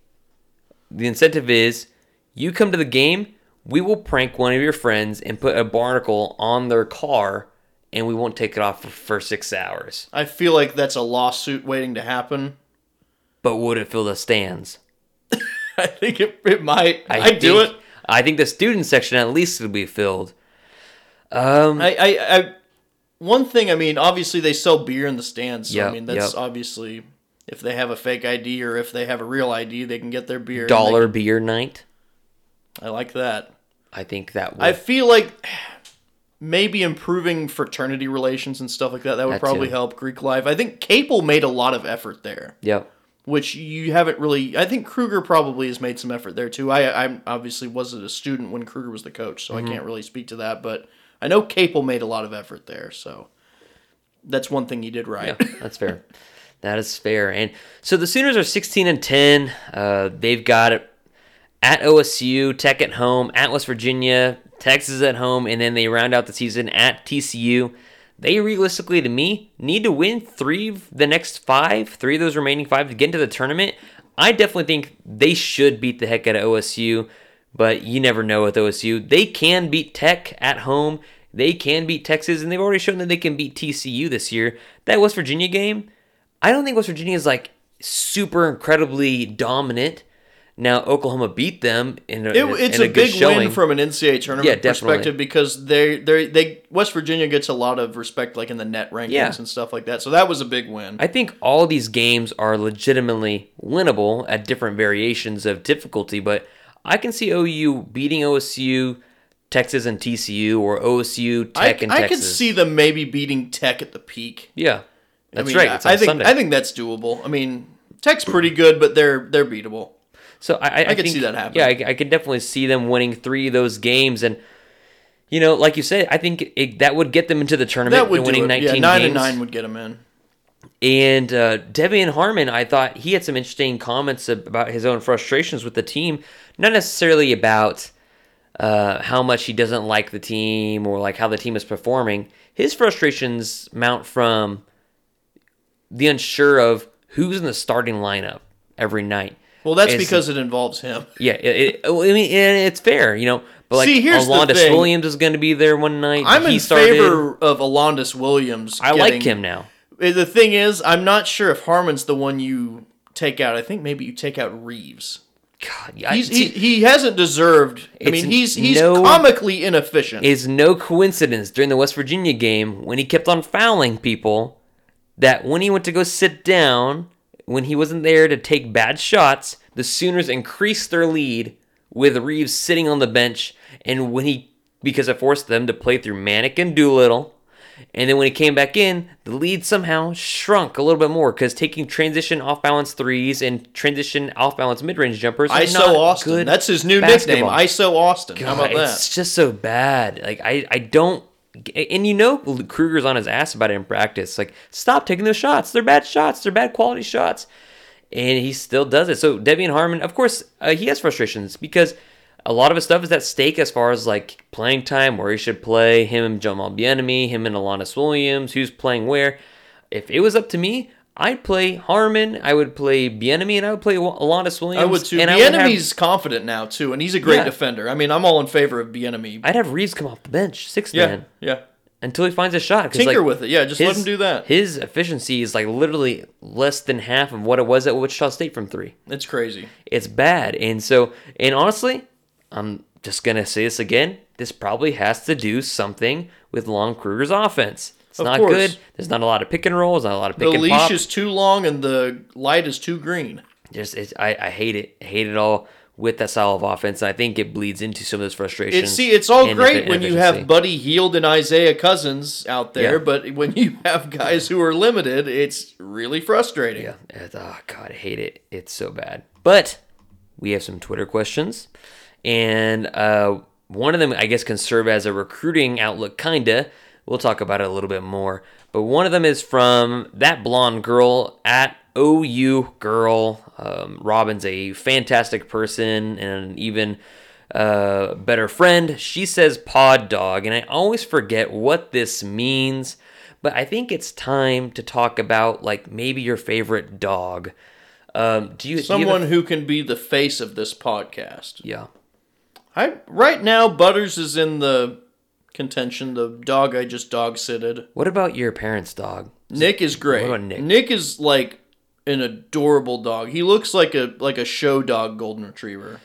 the incentive is you come to the game, we will prank one of your friends and put a barnacle on their car and we won't take it off for 6 hours. I feel like that's a lawsuit waiting to happen. But would it fill the stands? I think it might. I'd do it. I think the student section at least would be filled. One thing, I mean, obviously they sell beer in the stands. So, that's obviously, if they have a fake ID or if they have a real ID, they can get their beer. Dollar beer night. I like that. I think that would. I feel like maybe improving fraternity relations and stuff like that, that would probably help Greek life. I think Capel made a lot of effort there. Yep. Which you haven't really... I think Kruger probably has made some effort there, too. I obviously wasn't a student when Kruger was the coach, so I can't really speak to that. But I know Capel made a lot of effort there, so that's one thing he did right. Yeah, that's fair. That is fair. And so the Sooners are 16-10. They've got it at OSU, Tech at home, at West Virginia, Texas at home, and then they round out the season at TCU. They realistically, to me, need to win three of those remaining five to get into the tournament. I definitely think they should beat the heck out of OSU, but you never know with OSU. They can beat Tech at home. They can beat Texas, and they've already shown that they can beat TCU this year. That West Virginia game, I don't think West Virginia is like super incredibly dominant. Now, Oklahoma beat them in a good showing. Win from an NCAA tournament perspective because they West Virginia gets a lot of respect like in the net rankings and stuff like that. So that was a big win. I think all these games are legitimately winnable at different variations of difficulty, but I can see OU beating OSU, Texas, and TCU, or OSU, Tech, and Texas. I could see them maybe beating Tech at the peak. Yeah, that's right. It's on Sunday. I think that's doable. I mean, Tech's pretty good, but they're beatable. So I could see that happen. Yeah, I could definitely see them winning three of those games. And, you know, like you said, I think that would get them into the tournament. That would and winning 19 games. 9-9 would get them in. And Devian Harmon, I thought he had some interesting comments about his own frustrations with the team. Not necessarily about how much he doesn't like the team or like how the team is performing. His frustrations mount from the unsure of who's in the starting lineup every night. Well, that's because it involves him. Yeah, it's fair, you know. But like, Alondis Williams is going to be there one night. I'm in favor of Alondis Williams. I like him now. The thing is, I'm not sure if Harmon's the one you take out. I think maybe you take out Reeves. God, he hasn't deserved. I mean, he's comically inefficient. It's no coincidence during the West Virginia game when he kept on fouling people that when he went to go sit down. When he wasn't there to take bad shots, the Sooners increased their lead with Reeves sitting on the bench. And because it forced them to play through Manic and Doolittle. And then when he came back in, the lead somehow shrunk a little bit more because taking transition off-balance threes and transition off-balance mid-range jumpers. ISO Austin. That's his new nickname. ISO Austin. God, how about that? It's just so bad. Like I don't. And you know Kruger's on his ass about it in practice. Like, stop taking those shots. They're bad shots. They're bad quality shots. And he still does it. So Devian Harmon, of course, he has frustrations because a lot of his stuff is at stake as far as, like, playing time, where he should play, him and Jamal Bieniemy, him and Alondis Williams, who's playing where. If it was up to me, I'd play Harmon, I would play Bieniemy, and I would play Alondis Williams. I would, too. Bieniemy's confident now, too, and he's a great defender. I mean, I'm all in favor of Bieniemy. I'd have Reeves come off the bench, sixth man. Yeah, until he finds a shot. Tinker with it. Yeah, just let him do that. His efficiency is, like, literally less than half of what it was at Wichita State from three. It's crazy. It's bad. And so, and honestly, I'm just going to say this again, this probably has to do something with Lon Kruger's offense. It's not good. There's not a lot of pick and roll. There's not a lot of pick and pop. The leash is too long and the light is too green. I hate it. I hate it all with that style of offense. I think it bleeds into some of those frustrations. It's all great when you have Buddy Hield and Isaiah Cousins out there, but when you have guys who are limited, it's really frustrating. Yeah. Oh, God, I hate it. It's so bad. But we have some Twitter questions, and one of them, I guess, can serve as a recruiting outlook, kind of. We'll talk about it a little bit more. But one of them is from that blonde girl at OU Girl. Robin's a fantastic person and an even better friend. She says pod dog, and I always forget what this means. But I think it's time to talk about, like, maybe your favorite dog. Someone who can be the face of this podcast. Yeah. Right now, Butters is in the contention, the dog I just dog-sitted. What about your parents' dog? Nick is great. What about Nick? Nick is like an adorable dog. He looks like a show dog golden retriever.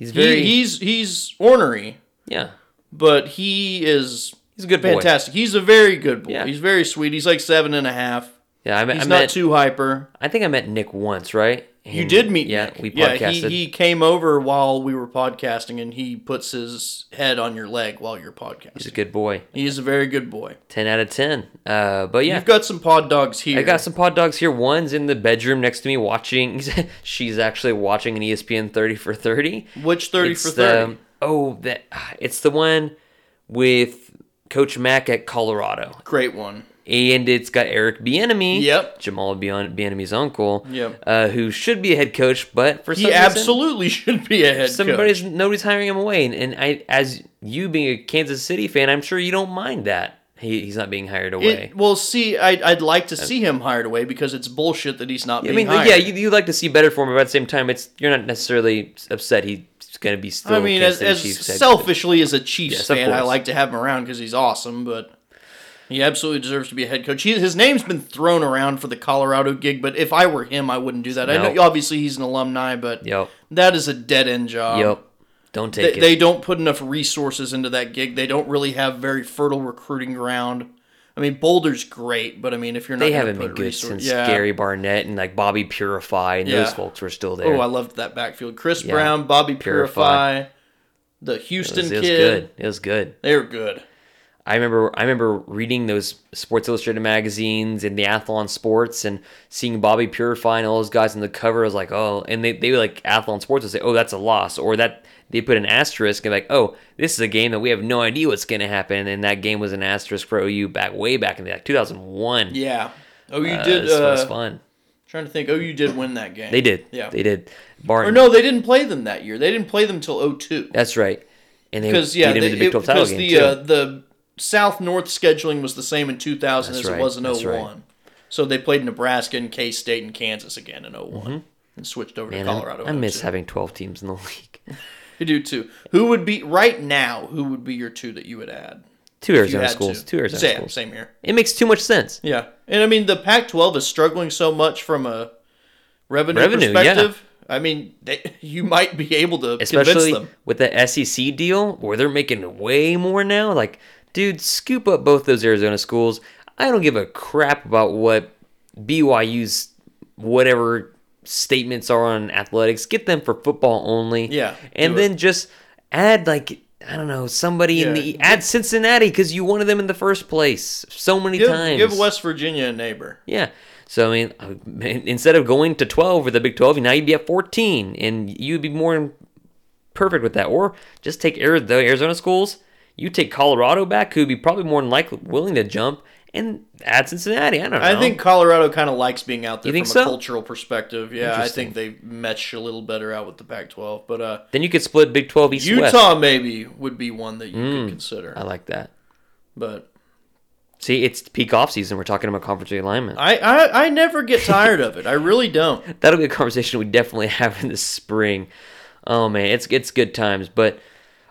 He's ornery. Yeah. But he is He's a good boy. Fantastic. He's a very good boy. Yeah. He's very sweet. He's like 7.5. Yeah, he's not too hyper. I think I met Nick once, right? And you did meet Nick. Yeah, we podcasted. Yeah, he came over while we were podcasting, and he puts his head on your leg while you're podcasting. He's a good boy. He is a very good boy. 10 out of 10. But yeah, you've got some pod dogs here. I got some pod dogs here. One's in the bedroom next to me watching. She's actually watching an ESPN 30 for 30. Which 30 for 30? It's the one with Coach Mack at Colorado. Great one. And it's got Eric Bieniemy, yep, Jamal Bieniemy's uncle, yep, who should be a head coach, but for some reason, he absolutely should be a head coach. Nobody's hiring him away, and I, as you being a Kansas City fan, I'm sure you don't mind that he's not being hired away. I'd like to see him hired away because it's bullshit that he's not being hired. Yeah, you like to see better for him, but at the same time, you're not necessarily upset he's going to be still. I mean, as selfishly as a Chiefs fan, I like to have him around because he's awesome, but he absolutely deserves to be a head coach. His name's been thrown around for the Colorado gig, but if I were him, I wouldn't do that. Nope. I know, obviously, he's an alumni, but that is a dead-end job. Yep. Don't take it. They don't put enough resources into that gig. They don't really have very fertile recruiting ground. I mean, Boulder's great, but I mean, if you're not going to put resources... They haven't been good since Gary Barnett and like Bobby Purify, and those folks were still there. Oh, I loved that backfield. Chris Brown, Bobby Purify, the Houston kid. It was good. They were good. I remember reading those Sports Illustrated magazines and the Athlon Sports and seeing Bobby Purify and all those guys on the cover. I was like, oh, and they were like, Athlon Sports would say, oh, that's a loss, or that they put an asterisk and like, oh, this is a game that we have no idea what's going to happen, and that game was an asterisk for OU way back in the 2001. Yeah, OU did. This was fun. Trying to think, OU did win that game. They did. Yeah, they did. Barton. Or no, they didn't play them that year. They didn't play them until 02. That's right, and they beat them in the Big 12 title game too. The South-North scheduling was the same in 2000 it was in 01. Right. So they played Nebraska and K-State and Kansas again in 01 and switched over to Colorado. I miss having 12 teams in the league. You do too. Who would be your two that you would add? Two Arizona schools. Same here. It makes too much sense. Yeah. And I mean, the Pac-12 is struggling so much from a revenue perspective. Yeah. I mean, you might be able to convince them. With the SEC deal, where they're making way more now, like... Dude, scoop up both those Arizona schools. I don't give a crap about what BYU's whatever statements are on athletics. Get them for football only. Yeah. And then just add, like, I don't know, somebody add Cincinnati because you wanted them in the first place so many times. Give West Virginia a neighbor. Yeah. So, I mean, instead of going to 12 with the Big 12, now you'd be at 14, and you'd be more perfect with that. Or just take the Arizona schools. You take Colorado back, who'd be probably more than likely willing to jump, and add Cincinnati. I don't know. I think Colorado kind of likes being out there from a cultural perspective. Yeah, I think they mesh a little better out with the Pac-12. But then you could split Big 12 East West. Utah maybe would be one that you could consider. I like that. But see, it's peak off season. We're talking about conference realignment. I never get tired of it. I really don't. That'll be a conversation we definitely have in the spring. Oh man, it's good times, but.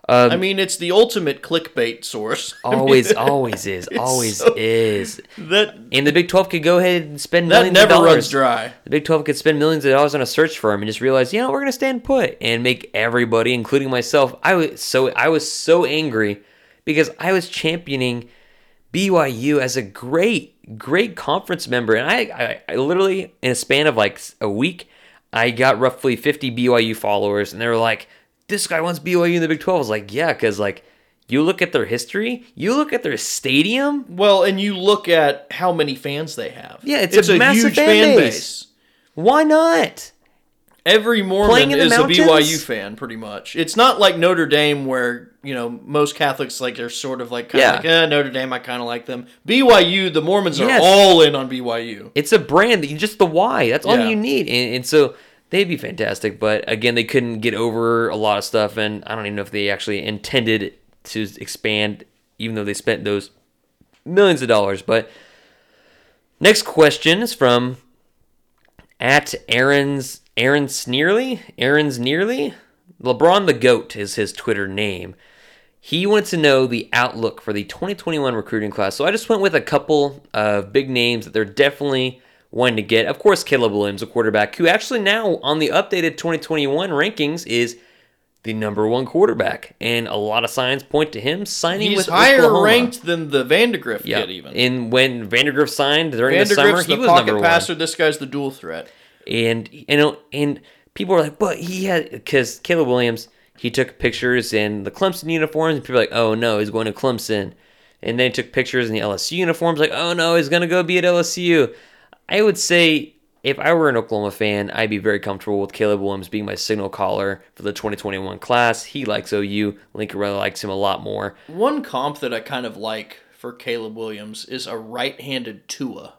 I mean, it's the ultimate clickbait source. Always is. And the Big 12 could go ahead and spend millions of dollars. That never runs dry. The Big 12 could spend millions of dollars on a search firm and just realize, we're going to stand put and make everybody, including myself. I was so angry because I was championing BYU as a great, great conference member. And I literally, in a span of like a week, I got roughly 50 BYU followers, and they were like, this guy wants BYU in the Big 12. I was like, yeah, because like, you look at their history, you look at their stadium. Well, and you look at how many fans they have. Yeah, it's a massive huge fan base. Why not? Every Mormon is a BYU fan, pretty much. It's not like Notre Dame where, most Catholics, like, they're sort of like, Notre Dame, I kind of like them. BYU, the Mormons are all in on BYU. It's a brand that just the why. That's all you need. And so... They'd be fantastic, but again, they couldn't get over a lot of stuff, and I don't even know if they actually intended to expand, even though they spent those millions of dollars. But next question is from @Aaron's Nearly. LeBron the Goat is his Twitter name. He wants to know the outlook for the 2021 recruiting class. So I just went with a couple of big names that they're definitely... one to get. Of course, Caleb Williams, a quarterback, who actually now on the updated 2021 rankings is the number one quarterback, and a lot of signs point to him signing with Oklahoma. He's higher ranked than the Vandergriff kid, even. And when Vandergriff signed during the summer, he was number one. Vandergriff's the pocket passer. This guy's the dual threat. And you know, and people are like, but he had, because Caleb Williams, he took pictures in the Clemson uniforms, and people are like, oh no, he's going to Clemson. And then he took pictures in the LSU uniforms, like, oh no, he's going to go be at LSU. I would say, if I were an Oklahoma fan, I'd be very comfortable with Caleb Williams being my signal caller for the 2021 class. He likes OU. Lincoln Riley likes him a lot more. One comp that I kind of like for Caleb Williams is a right-handed Tua.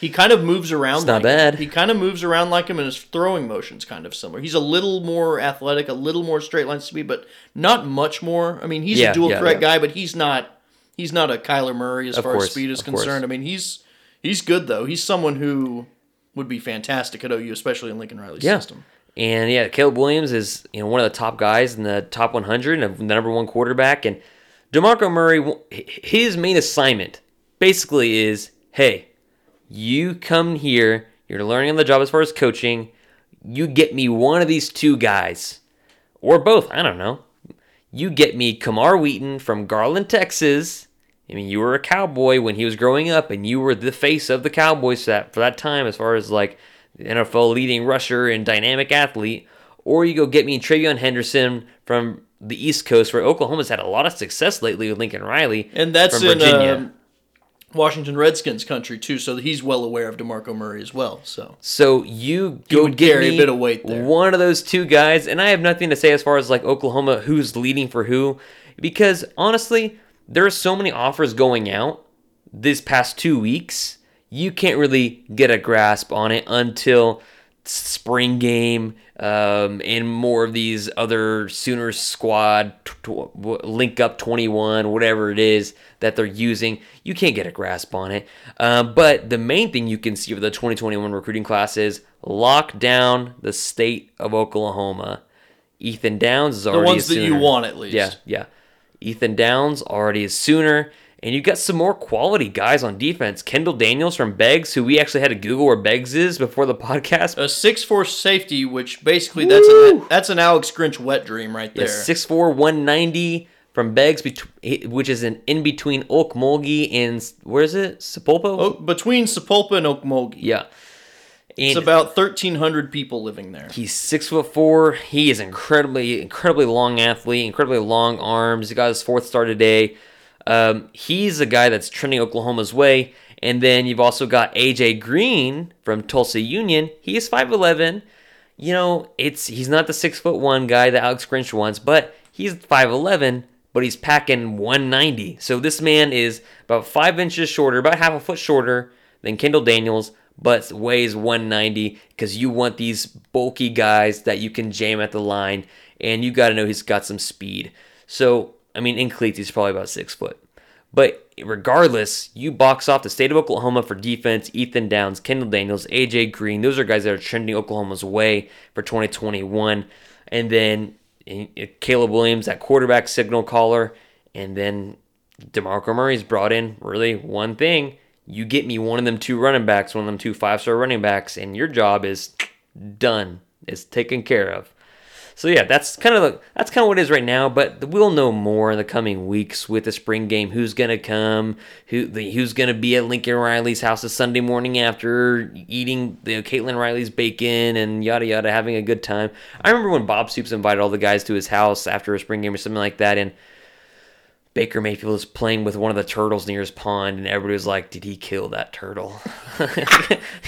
He kind of moves around. It's not bad. He kind of moves around like him, and his throwing motion's kind of similar. He's a little more athletic, a little more straight line speed, but not much more. I mean, he's a dual-threat guy, but he's not a Kyler Murray as far as speed is concerned. I mean, he's good, though. He's someone who would be fantastic at OU, especially in Lincoln Riley's system. And Caleb Williams is one of the top guys in the top 100 and the number one quarterback. And DeMarco Murray, his main assignment basically is, hey, you come here, you're learning on the job as far as coaching, you get me one of these two guys, or both, I don't know. You get me Kamar Wheaton from Garland, Texas. I mean, you were a Cowboy when he was growing up, and you were the face of the Cowboys for that time as far as, like, the NFL leading rusher and dynamic athlete. Or you go get me Trevion Henderson from the East Coast, where Oklahoma's had a lot of success lately with Lincoln Riley. And that's from Virginia. In Washington Redskins country, too, so he's well aware of DeMarco Murray as well. So you go get me a bit of weight there. One of those two guys, and I have nothing to say as far as, like, Oklahoma, who's leading for who, because, honestly, there are so many offers going out this past 2 weeks, you can't really get a grasp on it until spring game and more of these other Sooner squad link up 21, whatever it is that they're using. You can't get a grasp on it. But the main thing you can see with the 2021 recruiting class is lock down the state of Oklahoma. Ethan Downs is already the ones that you want, at least. Yeah. Ethan Downs already is Sooner. And you've got some more quality guys on defense. Kendall Daniels from Beggs, who we actually had to Google where Beggs is before the podcast. A 6'4 safety, which basically that's an Alex Grinch wet dream right there. 6'4, 190 from Beggs, which is an in-between Okmulgee and, where is it, Sepulpa? Between Sepulpa and Okmulgee. Yeah. And it's about 1,300 people living there. He's 6'4". He is incredibly long athlete, incredibly long arms. He got his fourth star today. He's a guy that's trending Oklahoma's way. And then you've also got AJ Green from Tulsa Union. He is 5'11". He's not the 6'1" guy that Alex Grinch wants, but he's 5'11", but he's packing 190. So this man is about 5 inches shorter, about half a foot shorter than Kendall Daniels, but weighs 190, because you want these bulky guys that you can jam at the line, and you got to know he's got some speed. So, I mean, in cleats, he's probably about 6 foot. But regardless, you box off the state of Oklahoma for defense. Ethan Downs, Kendall Daniels, AJ Green, those are guys that are trending Oklahoma's way for 2021. And then Caleb Williams, that quarterback signal caller, and then DeMarco Murray's brought in really one thing. You get me one of them two running backs, one of them 2 5-star running backs, and your job is done. It's taken care of. So that's kind of what it is right now. But we'll know more in the coming weeks with the spring game. Who's gonna come? Who's gonna be at Lincoln Riley's house this Sunday morning after eating the Caitlin Riley's bacon and yada yada, having a good time. I remember when Bob Stoops invited all the guys to his house after a spring game or something like that, and Baker Mayfield was playing with one of the turtles near his pond, and everybody was like, did he kill that turtle?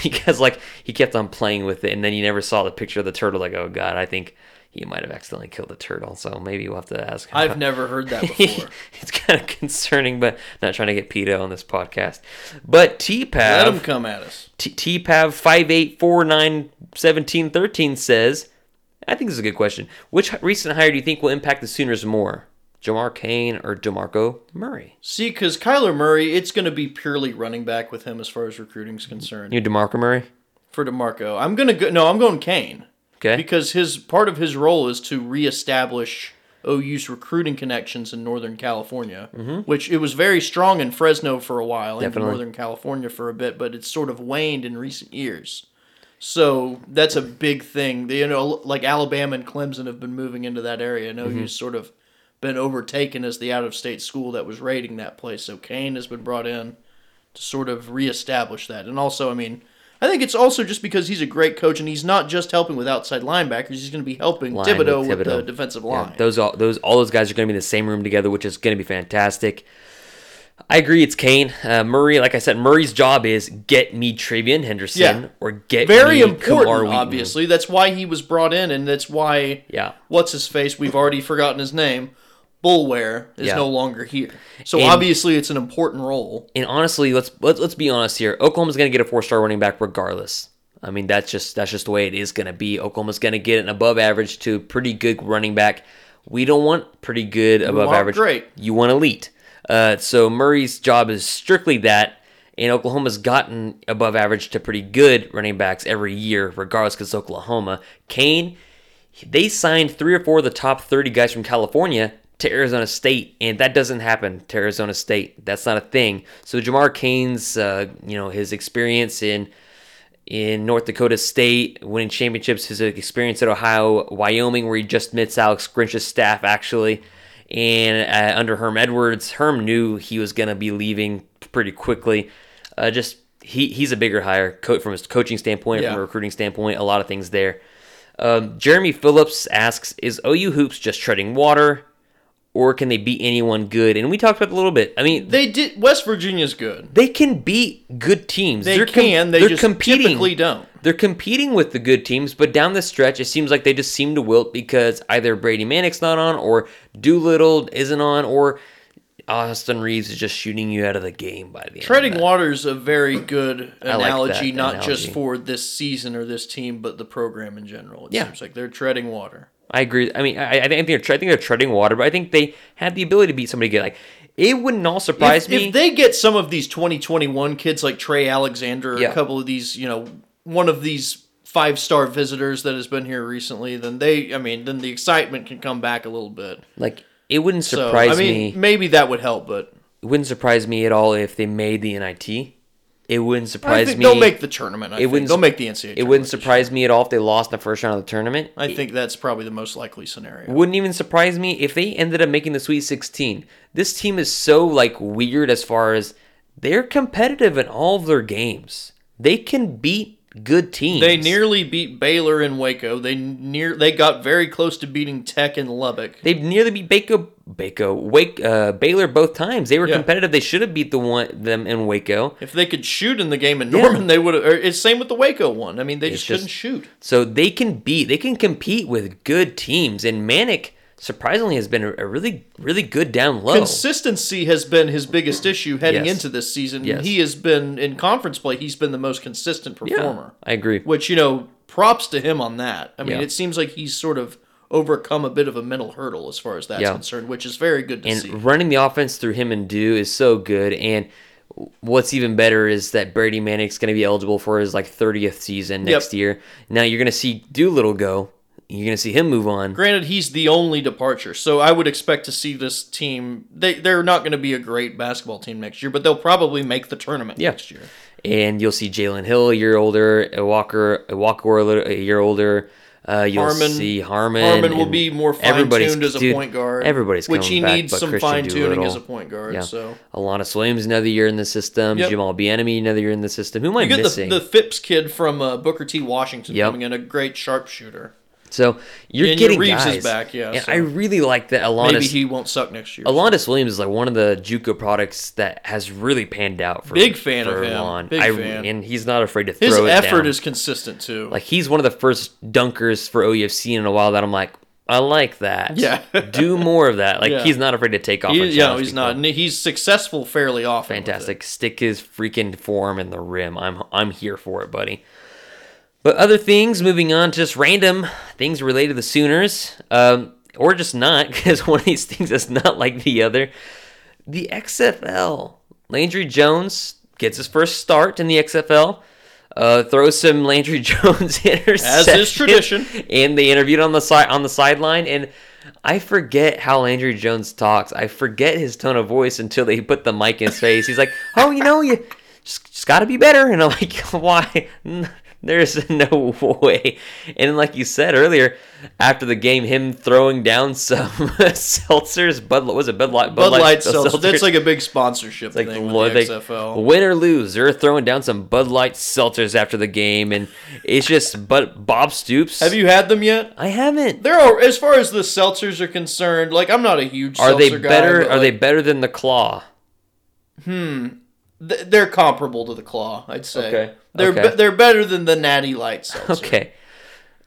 Because, like, he kept on playing with it, and then you never saw the picture of the turtle. Like, oh, God, I think he might have accidentally killed the turtle, so maybe we'll have to ask him. I've never heard that before. It's kind of concerning, but not trying to get PETA on this podcast. But TPav, let him come at us. TPav 58491713 says, I think this is a good question. Which recent hire do you think will impact the Sooners more? Jamar Kane or DeMarco Murray? See, because Kyler Murray, it's going to be purely running back with him as far as recruiting's concerned. You DeMarco Murray? For DeMarco. I'm going Kane. Okay. Because part of his role is to reestablish OU's recruiting connections in Northern California, which it was very strong in Fresno for a while, and Northern California for a bit, but it's sort of waned in recent years. So that's a big thing. You know, like Alabama and Clemson have been moving into that area. I know he's sort of been overtaken as the out-of-state school that was raiding that place. So Kane has been brought in to sort of reestablish that. And also, I mean, I think it's also just because he's a great coach, and he's not just helping with outside linebackers. He's going to be helping Thibodeau with the defensive line. Yeah, those guys are going to be in the same room together, which is going to be fantastic. I agree. It's Kane. Murray, like I said, Murray's job is get me Travion Henderson or get me Kamar Wheaton. Obviously. That's why he was brought in, and that's why what's-his-face, we've already forgotten his name, Bulware is no longer here. So obviously it's an important role. And honestly, let's be honest here. Oklahoma's going to get a 4-star running back regardless. I mean, that's just the way it is going to be. Oklahoma's going to get an above average to pretty good running back. We don't want pretty good above average. Great. You want elite. So Murray's job is strictly that, and Oklahoma's gotten above average to pretty good running backs every year, regardless, because Oklahoma. Kane, they signed 3 or 4 of the top 30 guys from California to Arizona State, and that doesn't happen to Arizona State. That's not a thing. So Jamar Kane's, his experience in North Dakota State, winning championships, his experience at Ohio, Wyoming, where he just missed Alex Grinch's staff, actually. And under Herm Edwards, Herm knew he was going to be leaving pretty quickly. He's a bigger hire from his coaching standpoint, from a recruiting standpoint, a lot of things there. Jeremy Phillips asks, is OU Hoops just treading water, or can they beat anyone good? And we talked about it a little bit. I mean, they did. West Virginia's good. They can beat good teams. They just typically don't. They're competing with the good teams, but down the stretch, it seems like they just seem to wilt because either Brady Manick's not on, or Doolittle isn't on, or Austin Reeves is just shooting you out of the game by the end. Treading water's a very good analogy, like not just for this season or this team, but the program in general. It seems like they're treading water. I agree. I mean, I think they're treading water, but I think they have the ability to beat somebody good. Like, it wouldn't all surprise me if they get some of these 2021 kids like Trey Alexander, or a couple of these, one of these 5-star visitors that has been here recently, then the excitement can come back a little bit. Like, it wouldn't surprise me. Maybe that would help, but it wouldn't surprise me at all if they made the NIT. It wouldn't surprise me. They'll make the tournament. They'll make the NCAA tournament. It wouldn't surprise me at all if they lost in the first round of the tournament. I think that's probably the most likely scenario. Wouldn't even surprise me if they ended up making the Sweet 16. This team is so weird as far as they're competitive in all of their games. They can beat good teams. They nearly beat Baylor in Waco. They got very close to beating Tech in Lubbock. They nearly beat Baylor both times. They were competitive. They should have beat them in Waco. If they could shoot in the game in Norman, they would have. It's same with the Waco one. I mean, they just couldn't shoot. So they can compete with good teams. And Manick, surprisingly, has been a really, really good down low. Consistency has been his biggest issue heading into this season. Yes. He has been, in conference play, he's been the most consistent performer. Yeah, I agree. Which, props to him on that. I mean, it seems like he's sort of overcome a bit of a mental hurdle as far as that's concerned, which is very good to see. And running the offense through him and Dew is so good. And what's even better is that Brady Manick's going to be eligible for his 30th season next year. Now you're going to see Doolittle go. You're going to see him move on. Granted, he's the only departure, so I would expect to see this team. They're not going to be a great basketball team next year, but they'll probably make the tournament next year. And you'll see Jalen Hill a year older, Walker a year older. You'll see Harmon. Harmon will be more fine-tuned as a point guard. Everybody's coming back, which he needs some fine-tuning as a point guard. Yeah. So Alanis Williams another year in the system. Yep. Jamal Bieniemy another year in the system. Who am I missing? The Phipps kid from Booker T. Washington coming in, a great sharpshooter. So you're getting Reeves guys. Is back, and so I really like that Alanis. Maybe he won't suck next year. Alanis Williams is one of the JUCO products that has really panned out for big fan for of him. Alon. Big fan, and he's not afraid to throw it down. His effort is consistent too. He's one of the first dunkers for OU I've seen in a while that I'm like, I like that. Yeah, do more of that. He's not afraid to take off. He's not. He's successful fairly often. Fantastic. Stick his freaking forearm in the rim. I'm here for it, buddy. But other things, moving on to just random things related to the Sooners, or just not, because one of these things is not like the other. The XFL. Landry Jones gets his first start in the XFL, throws some Landry Jones interceptions. As is tradition. And they interviewed on the sideline, and I forget how Landry Jones talks. I forget his tone of voice until they put the mic in his face. He's like, oh, you just got to be better. And I'm like, why? There's no way. And like you said earlier, after the game, him throwing down some seltzers. Bud Light Seltzer. That's like a big sponsorship thing with the XFL. Win or lose, they're throwing down some Bud Light Seltzers after the game. And it's just Bob Stoops. Have you had them yet? I haven't. As far as the seltzers are concerned, like I'm not a huge seltzer guy. Are they better than the Claw? They're comparable to the Claw, I'd say. Okay. They're better than the Natty Light Seltzer. Okay.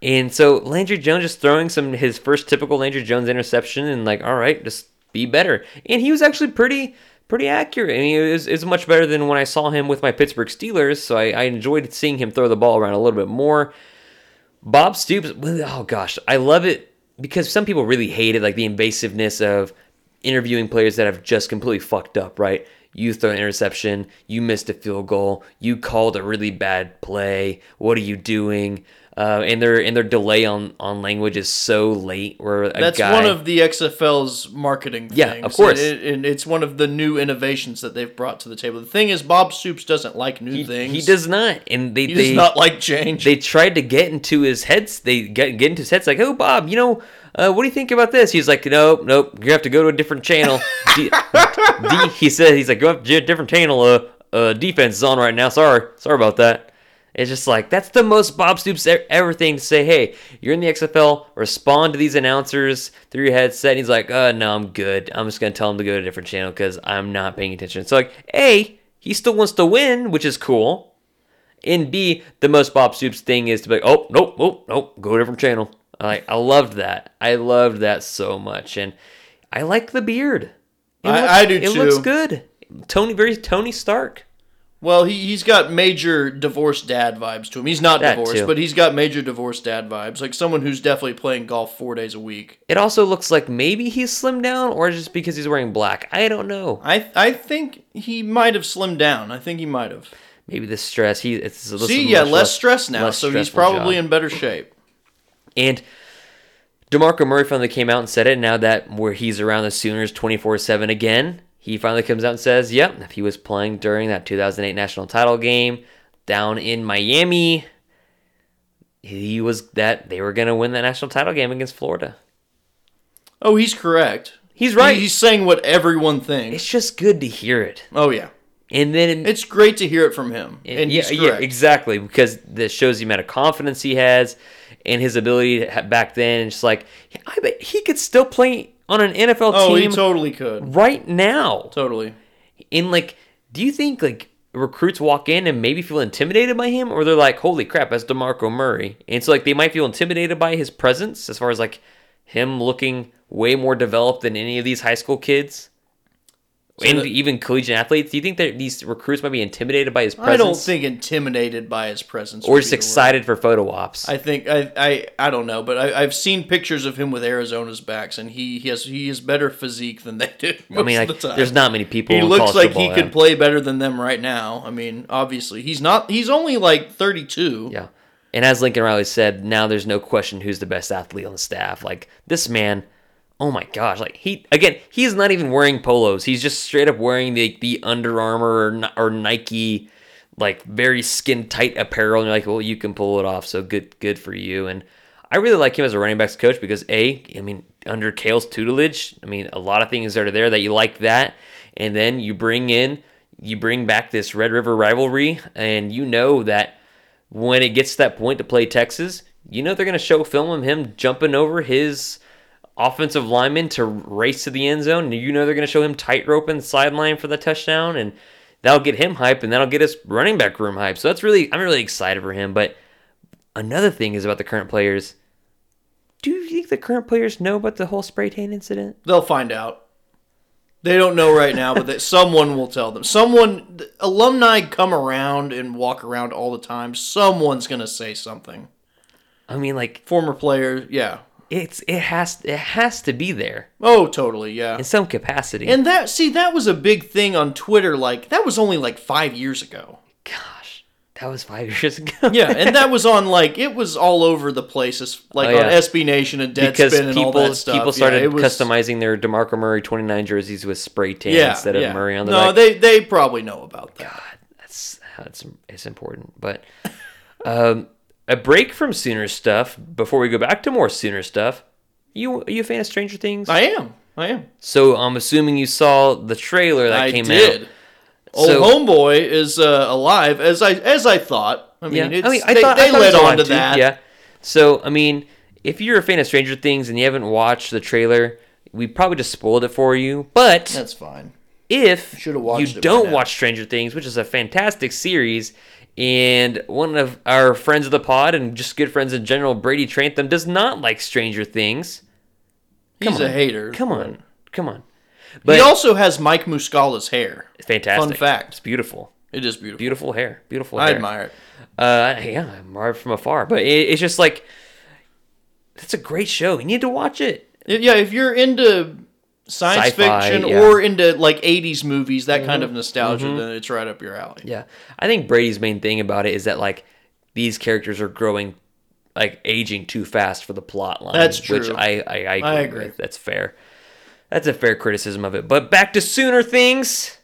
And so Landry Jones just throwing his first typical Landry Jones interception and like, all right, just be better. And he was actually pretty accurate. I mean, it was much better than when I saw him with my Pittsburgh Steelers, so I enjoyed seeing him throw the ball around a little bit more. Bob Stoops, oh gosh, I love it because some people really hate it, like the invasiveness of interviewing players that have just completely fucked up, right? You throw an interception, you missed a field goal, you called a really bad play, what are you doing? And their delay on language is so late. That's one of the XFL's marketing things. Yeah, of course. And it's one of the new innovations that they've brought to the table. The thing is, Bob Stoops doesn't like new things. He does not. And he does not like change. They tried to get into his heads. Like, oh, Bob, you know, what do you think about this? He's like, nope, you have to go to a different channel. He said, he's like, go up to a different channel. Defense is on right now. Sorry about that. It's just like, that's the most Bob Stoops ever thing to say, hey, you're in the XFL, respond to these announcers through your headset. And he's like, no, I'm good. I'm just going to tell him to go to a different channel because I'm not paying attention. So, like, A, he still wants to win, which is cool. And B, the most Bob Stoops thing is to be like, nope, go to a different channel. I loved that. I loved that so much. And I like the beard. I do too. It looks good. Very Tony Stark. Well, he's got major divorced dad vibes to him. He's not divorced, but he's got major divorced dad vibes. Like someone who's definitely playing golf 4 days a week. It also looks like maybe he's slimmed down or just because he's wearing black. I don't know. I think he might have slimmed down. I think he might have. Maybe the stress. Less stress now, so he's probably in better shape. And DeMarco Murray finally came out and said it. Now that where he's around the Sooners 24/7 again. He finally comes out and says, yep, if he was playing during that 2008 national title game down in Miami, they were going to win that national title game against Florida. Oh, he's correct. He's right. He's saying what everyone thinks. It's just good to hear it. Oh, yeah. And then it's great to hear it from him. And yeah, he's correct. Yeah, exactly, because this shows the amount of confidence he has and his ability back then. And just like, I bet he could still play on an NFL team. Oh, he totally could. Right now. Totally. And, like, do you think, like, recruits walk in and maybe feel intimidated by him? Or they're like, holy crap, that's DeMarco Murray. And so, like, they might feel intimidated by his presence as far as, like, him looking way more developed than any of these high school kids. So and even collegiate athletes. Do you think that these recruits might be intimidated by his presence? I don't think intimidated by his presence. Or just excited for photo ops. I think, I don't know, but I've seen pictures of him with Arizona's backs, and he has better physique than they do most of the time. There's not many people. He looks like he could play better than them right now. I mean, obviously. He's only like 32. Yeah. And as Lincoln Riley said, now there's no question who's the best athlete on the staff. Like, this man... Oh my gosh, like he's not even wearing polos. He's just straight up wearing the Under Armour or Nike, like very skin tight apparel. And you're like, well, you can pull it off. So good for you. And I really like him as a running backs coach because under Cale's tutelage, a lot of things that are there that you like that. And then you bring back this Red River rivalry. And you know that when it gets to that point to play Texas, you know, they're going to show film of him jumping over his offensive lineman to race to the end zone. You know they're going to show him tightrope and sideline for the touchdown, and that'll get him hype, and that'll get his running back room hype. So I'm really excited for him. But another thing is about the current players. Do you think the current players know about the whole spray tan incident? They'll find out. They don't know right now, but someone will tell them. The alumni come around and walk around all the time. Someone's going to say something. Former players, yeah. It has to be there. Oh, totally, yeah. In some capacity. And that was a big thing on Twitter. Like that was only like 5 years ago. Gosh, that was 5 years ago. Yeah, and that was on it was all over the place, on SB Nation and Deadspin and all that stuff. People started customizing their DeMarco Murray 29 jerseys with spray tan instead of Murray on the back. No, they probably know about that. God, that's important, but. A break from Sooner stuff before we go back to more Sooner stuff. Are you a fan of Stranger Things? I am. So I'm assuming you saw the trailer that came out. I did. Old homeboy is alive, as I thought. I mean, they led on to that. Yeah. So I mean, if you're a fan of Stranger Things and you haven't watched the trailer, we probably just spoiled it for you. But that's fine. If you don't watch Stranger Things, which is a fantastic series, and one of our friends of the pod and just good friends in general, Brady Trantham, does not like Stranger Things. He's a hater. Come on. But he also has Mike Muscala's hair. Fantastic. Fun fact. It's beautiful. It is beautiful. Beautiful hair. I admire it. I admire it from afar. But it's just like, it's a great show. You need to watch it. Yeah, if you're into science fiction or into like 80s movies, that kind of nostalgia, then it's right up your alley. Yeah. I think Brady's main thing about it is that like these characters are growing, like aging too fast for the plot line. That's true. Which I agree with. That's fair. That's a fair criticism of it. But back to Sooner Things.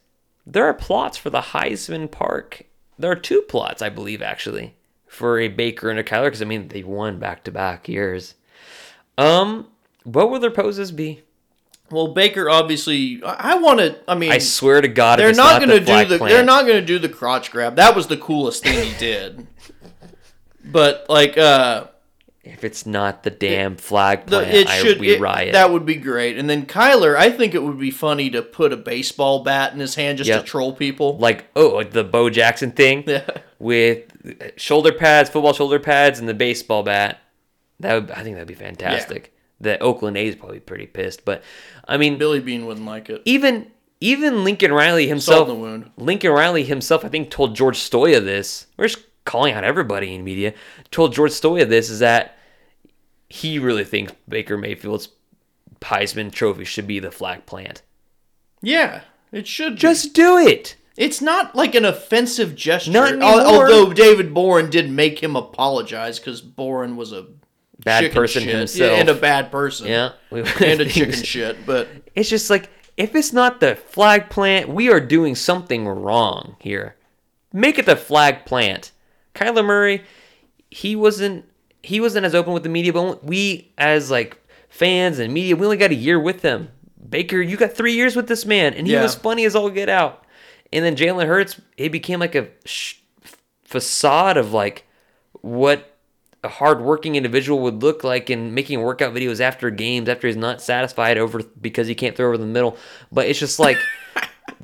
There are plots for the Heisman Park. There are two plots, I believe, actually, for a Baker and a Kyler. Because, I mean, they won back-to-back years. What would their poses be? Well, Baker, obviously, I swear to God, they're not going to they're not going to do the crotch grab. That was the coolest thing he did. But, like, if it's not the damn flag plant, we riot. That would be great. And then Kyler, I think it would be funny to put a baseball bat in his hand just to troll people. Like the Bo Jackson thing with football shoulder pads, and the baseball bat. I think that would be fantastic. Yeah. The Oakland A's probably pretty pissed. But, I mean, Billy Bean wouldn't like it. Even Lincoln Riley himself, I think, told George Stoia this. Where's calling out everybody in media, told George Stoia this, is that he really thinks Baker Mayfield's Heisman Trophy should be the flag plant. Yeah, it should be. Just do it. It's not like an offensive gesture. Not anymore. Although David Boren did make him apologize because Boren was a bad person himself. Yeah, and a bad person. Yeah. And a chicken shit. But it's just like, if it's not the flag plant, we are doing something wrong here. Make it the flag plant. Kyler Murray, he wasn't as open with the media, but we as like fans and media, we only got a year with him. Baker, you got 3 years with this man, and he was funny as all get out. And then Jalen Hurts, it became like a facade of like what a hardworking individual would look like, and making workout videos after games after he's not satisfied because he can't throw over the middle. But it's just like,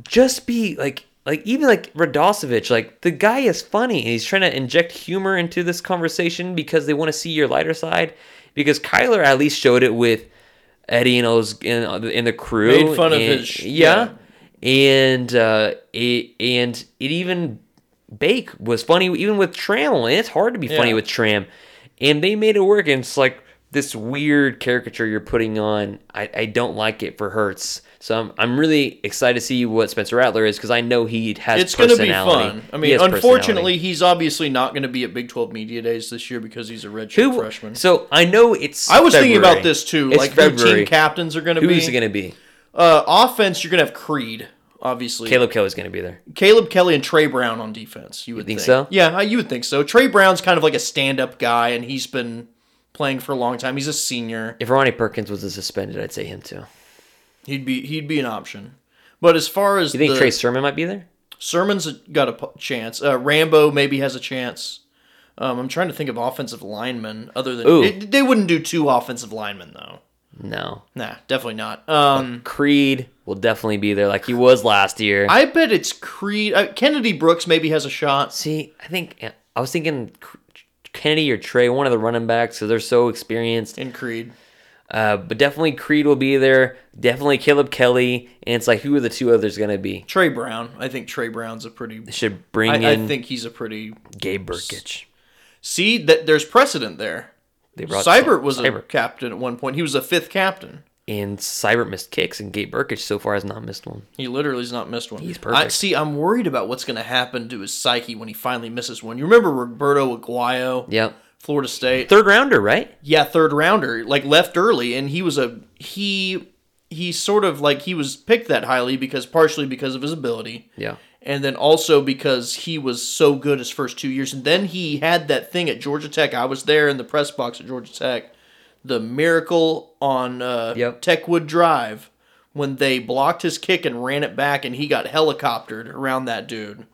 just be like. Like, even, like, Radosevich, like, the guy is funny, and he's trying to inject humor into this conversation because they want to see your lighter side. Because Kyler at least showed it with Eddie and the crew. Made fun of his... Yeah. And it even... Bake was funny, even with Trammell, and it's hard to be funny with Tram. And they made it work, and it's like this weird caricature you're putting on. I don't like it for Hurts. So I'm really excited to see what Spencer Rattler is, because I know he has personality. It's going to be fun. I mean, unfortunately, he's obviously not going to be at Big 12 Media Days this year because he's a redshirt freshman. So I know it's I was February. Thinking about this, too. It's like, February. Who team captains are going to be. Who's it going to be? Offense, you're going to have Creed, obviously. Caleb Kelly's going to be there. Caleb Kelly and Trey Brown on defense, you would think. So? Yeah, you would think so. Trey Brown's kind of like a stand-up guy, and he's been playing for a long time. He's a senior. If Ronnie Perkins was suspended, I'd say him, too. He'd be an option, but as far as you think Trey Sermon might be there. Sermon's got a chance. Rambo maybe has a chance. I'm trying to think of offensive linemen other than they wouldn't do two offensive linemen though. No, nah, definitely not. Creed will definitely be there, like he was last year. I bet it's Creed. Kennedy Brooks maybe has a shot. See, I was thinking Kennedy or Trey, one of the running backs, because they're so experienced. And Creed. But definitely Creed will be there. Definitely Caleb Kelly, and it's like, who are the two others going to be? Trey Brown. I think Trey Brown's a pretty. They should bring in. I think he's a pretty. Gabe Burkich. See that there's precedent there. Seibert was a captain at one point. He was a fifth captain. And Seibert missed kicks, and Gabe Burkich so far has not missed one. He literally has not missed one. He's perfect. I'm worried about what's going to happen to his psyche when he finally misses one. You remember Roberto Aguayo? Yep. Florida State. Third rounder, right? Yeah, third rounder. Like, left early, and he was he sort of, like, he was picked that highly because partially because of his ability. Yeah. and then also because he was so good his first 2 years. And then he had that thing at Georgia Tech. I was there in the press box at Georgia Tech. The miracle on Techwood Drive when they blocked his kick and ran it back, and he got helicoptered around that dude.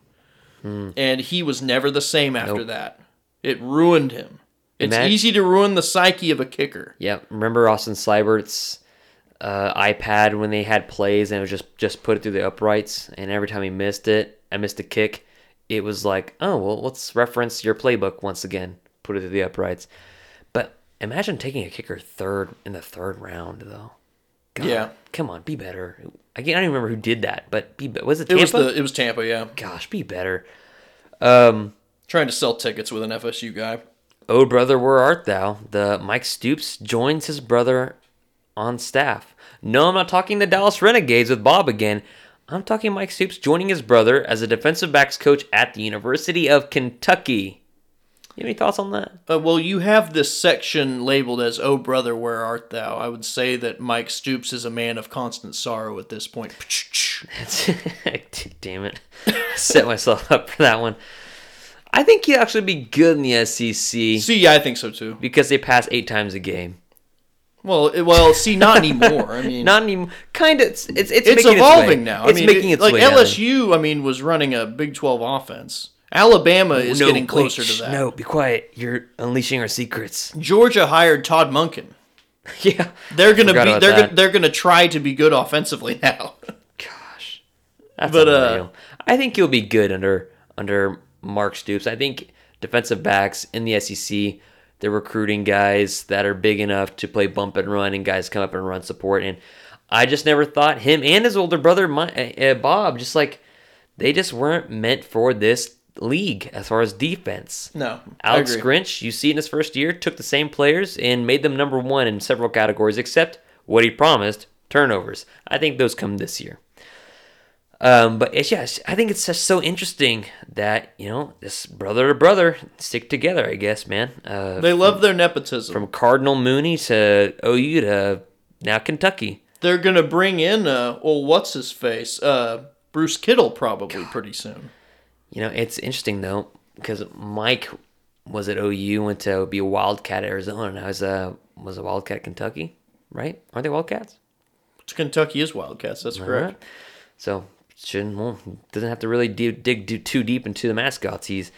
Mm. And he was never the same after that. It ruined him. It's easy to ruin the psyche of a kicker. Yeah, remember Austin Seibert's iPad when they had plays and it was just put it through the uprights, and every time he missed it, I missed a kick, it was like, oh, well, let's reference your playbook once again, put it through the uprights. But imagine taking a kicker in the third round, though. God, yeah. Come on, be better. I don't even remember who did that, but was it Tampa? It was Tampa, yeah. Gosh, be better. Trying to sell tickets with an FSU guy. Oh, Brother, Where Art Thou? The Mike Stoops joins his brother on staff. No, I'm not talking the Dallas Renegades with Bob again. I'm talking Mike Stoops joining his brother as a defensive backs coach at the University of Kentucky. You have any thoughts on that? Well, you have this section labeled as Oh, Brother, Where Art Thou? I would say that Mike Stoops is a man of constant sorrow at this point. Damn it. Set myself up for that one. I think he'll actually be good in the SEC. See, yeah, I think so too. Because they pass 8 times a game. Well, see, not anymore. I mean, not anymore. Kind of. It's making evolving its now. It's making its way. Like LSU, down. I mean, was running a Big 12 offense. Alabama is getting closer to that. No, be quiet. You're unleashing our secrets. Georgia hired Todd Monken. Yeah, they're gonna try to be good offensively now. Gosh, but unreal. I think he'll be good under Mark Stoops. I think defensive backs in the SEC, they're recruiting guys that are big enough to play bump and run, and guys come up and run support. And I just never thought him and his older brother Bob, just like they just weren't meant for this league as far as defense. No, Alex Grinch, you see in his first year, took the same players and made them number one in several categories except what he promised, turnovers. I think those come this year. But I think it's just so interesting that, you know, this brother to brother stick together, I guess, man. They love their nepotism. From Cardinal Mooney to OU to now Kentucky. They're going to bring in, what's his face? Bruce Kittle probably pretty soon. You know, it's interesting, though, because Mike was at OU, went to be a Wildcat at Arizona, and I was a Wildcat at Kentucky, right? Aren't they Wildcats? Kentucky is Wildcats, that's correct. Right. So... doesn't have to really dig too deep into the mascots he's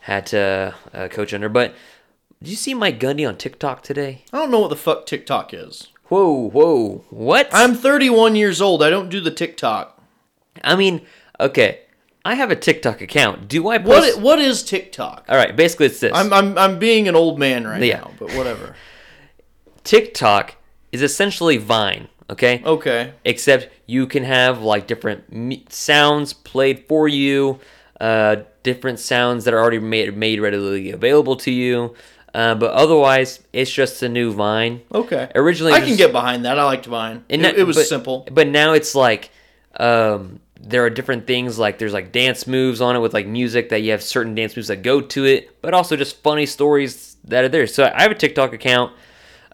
had to coach under. But did you see Mike Gundy on TikTok today? I don't know what the fuck TikTok is. Whoa, what? I'm 31 years old. I don't do the TikTok. I mean, okay, I have a TikTok account. Do I post... What is TikTok? All right, basically it's this. I'm being an old man now, but whatever. TikTok is essentially Vine. Okay. Except you can have like different sounds played for you, different sounds that are already made readily available to you. But otherwise, it's just a new Vine. Okay. Originally, I can get behind that. I liked Vine. It was simple. But now it's like there are different things. Like there's like dance moves on it with like music that you have certain dance moves that go to it, but also just funny stories that are there. So I have a TikTok account.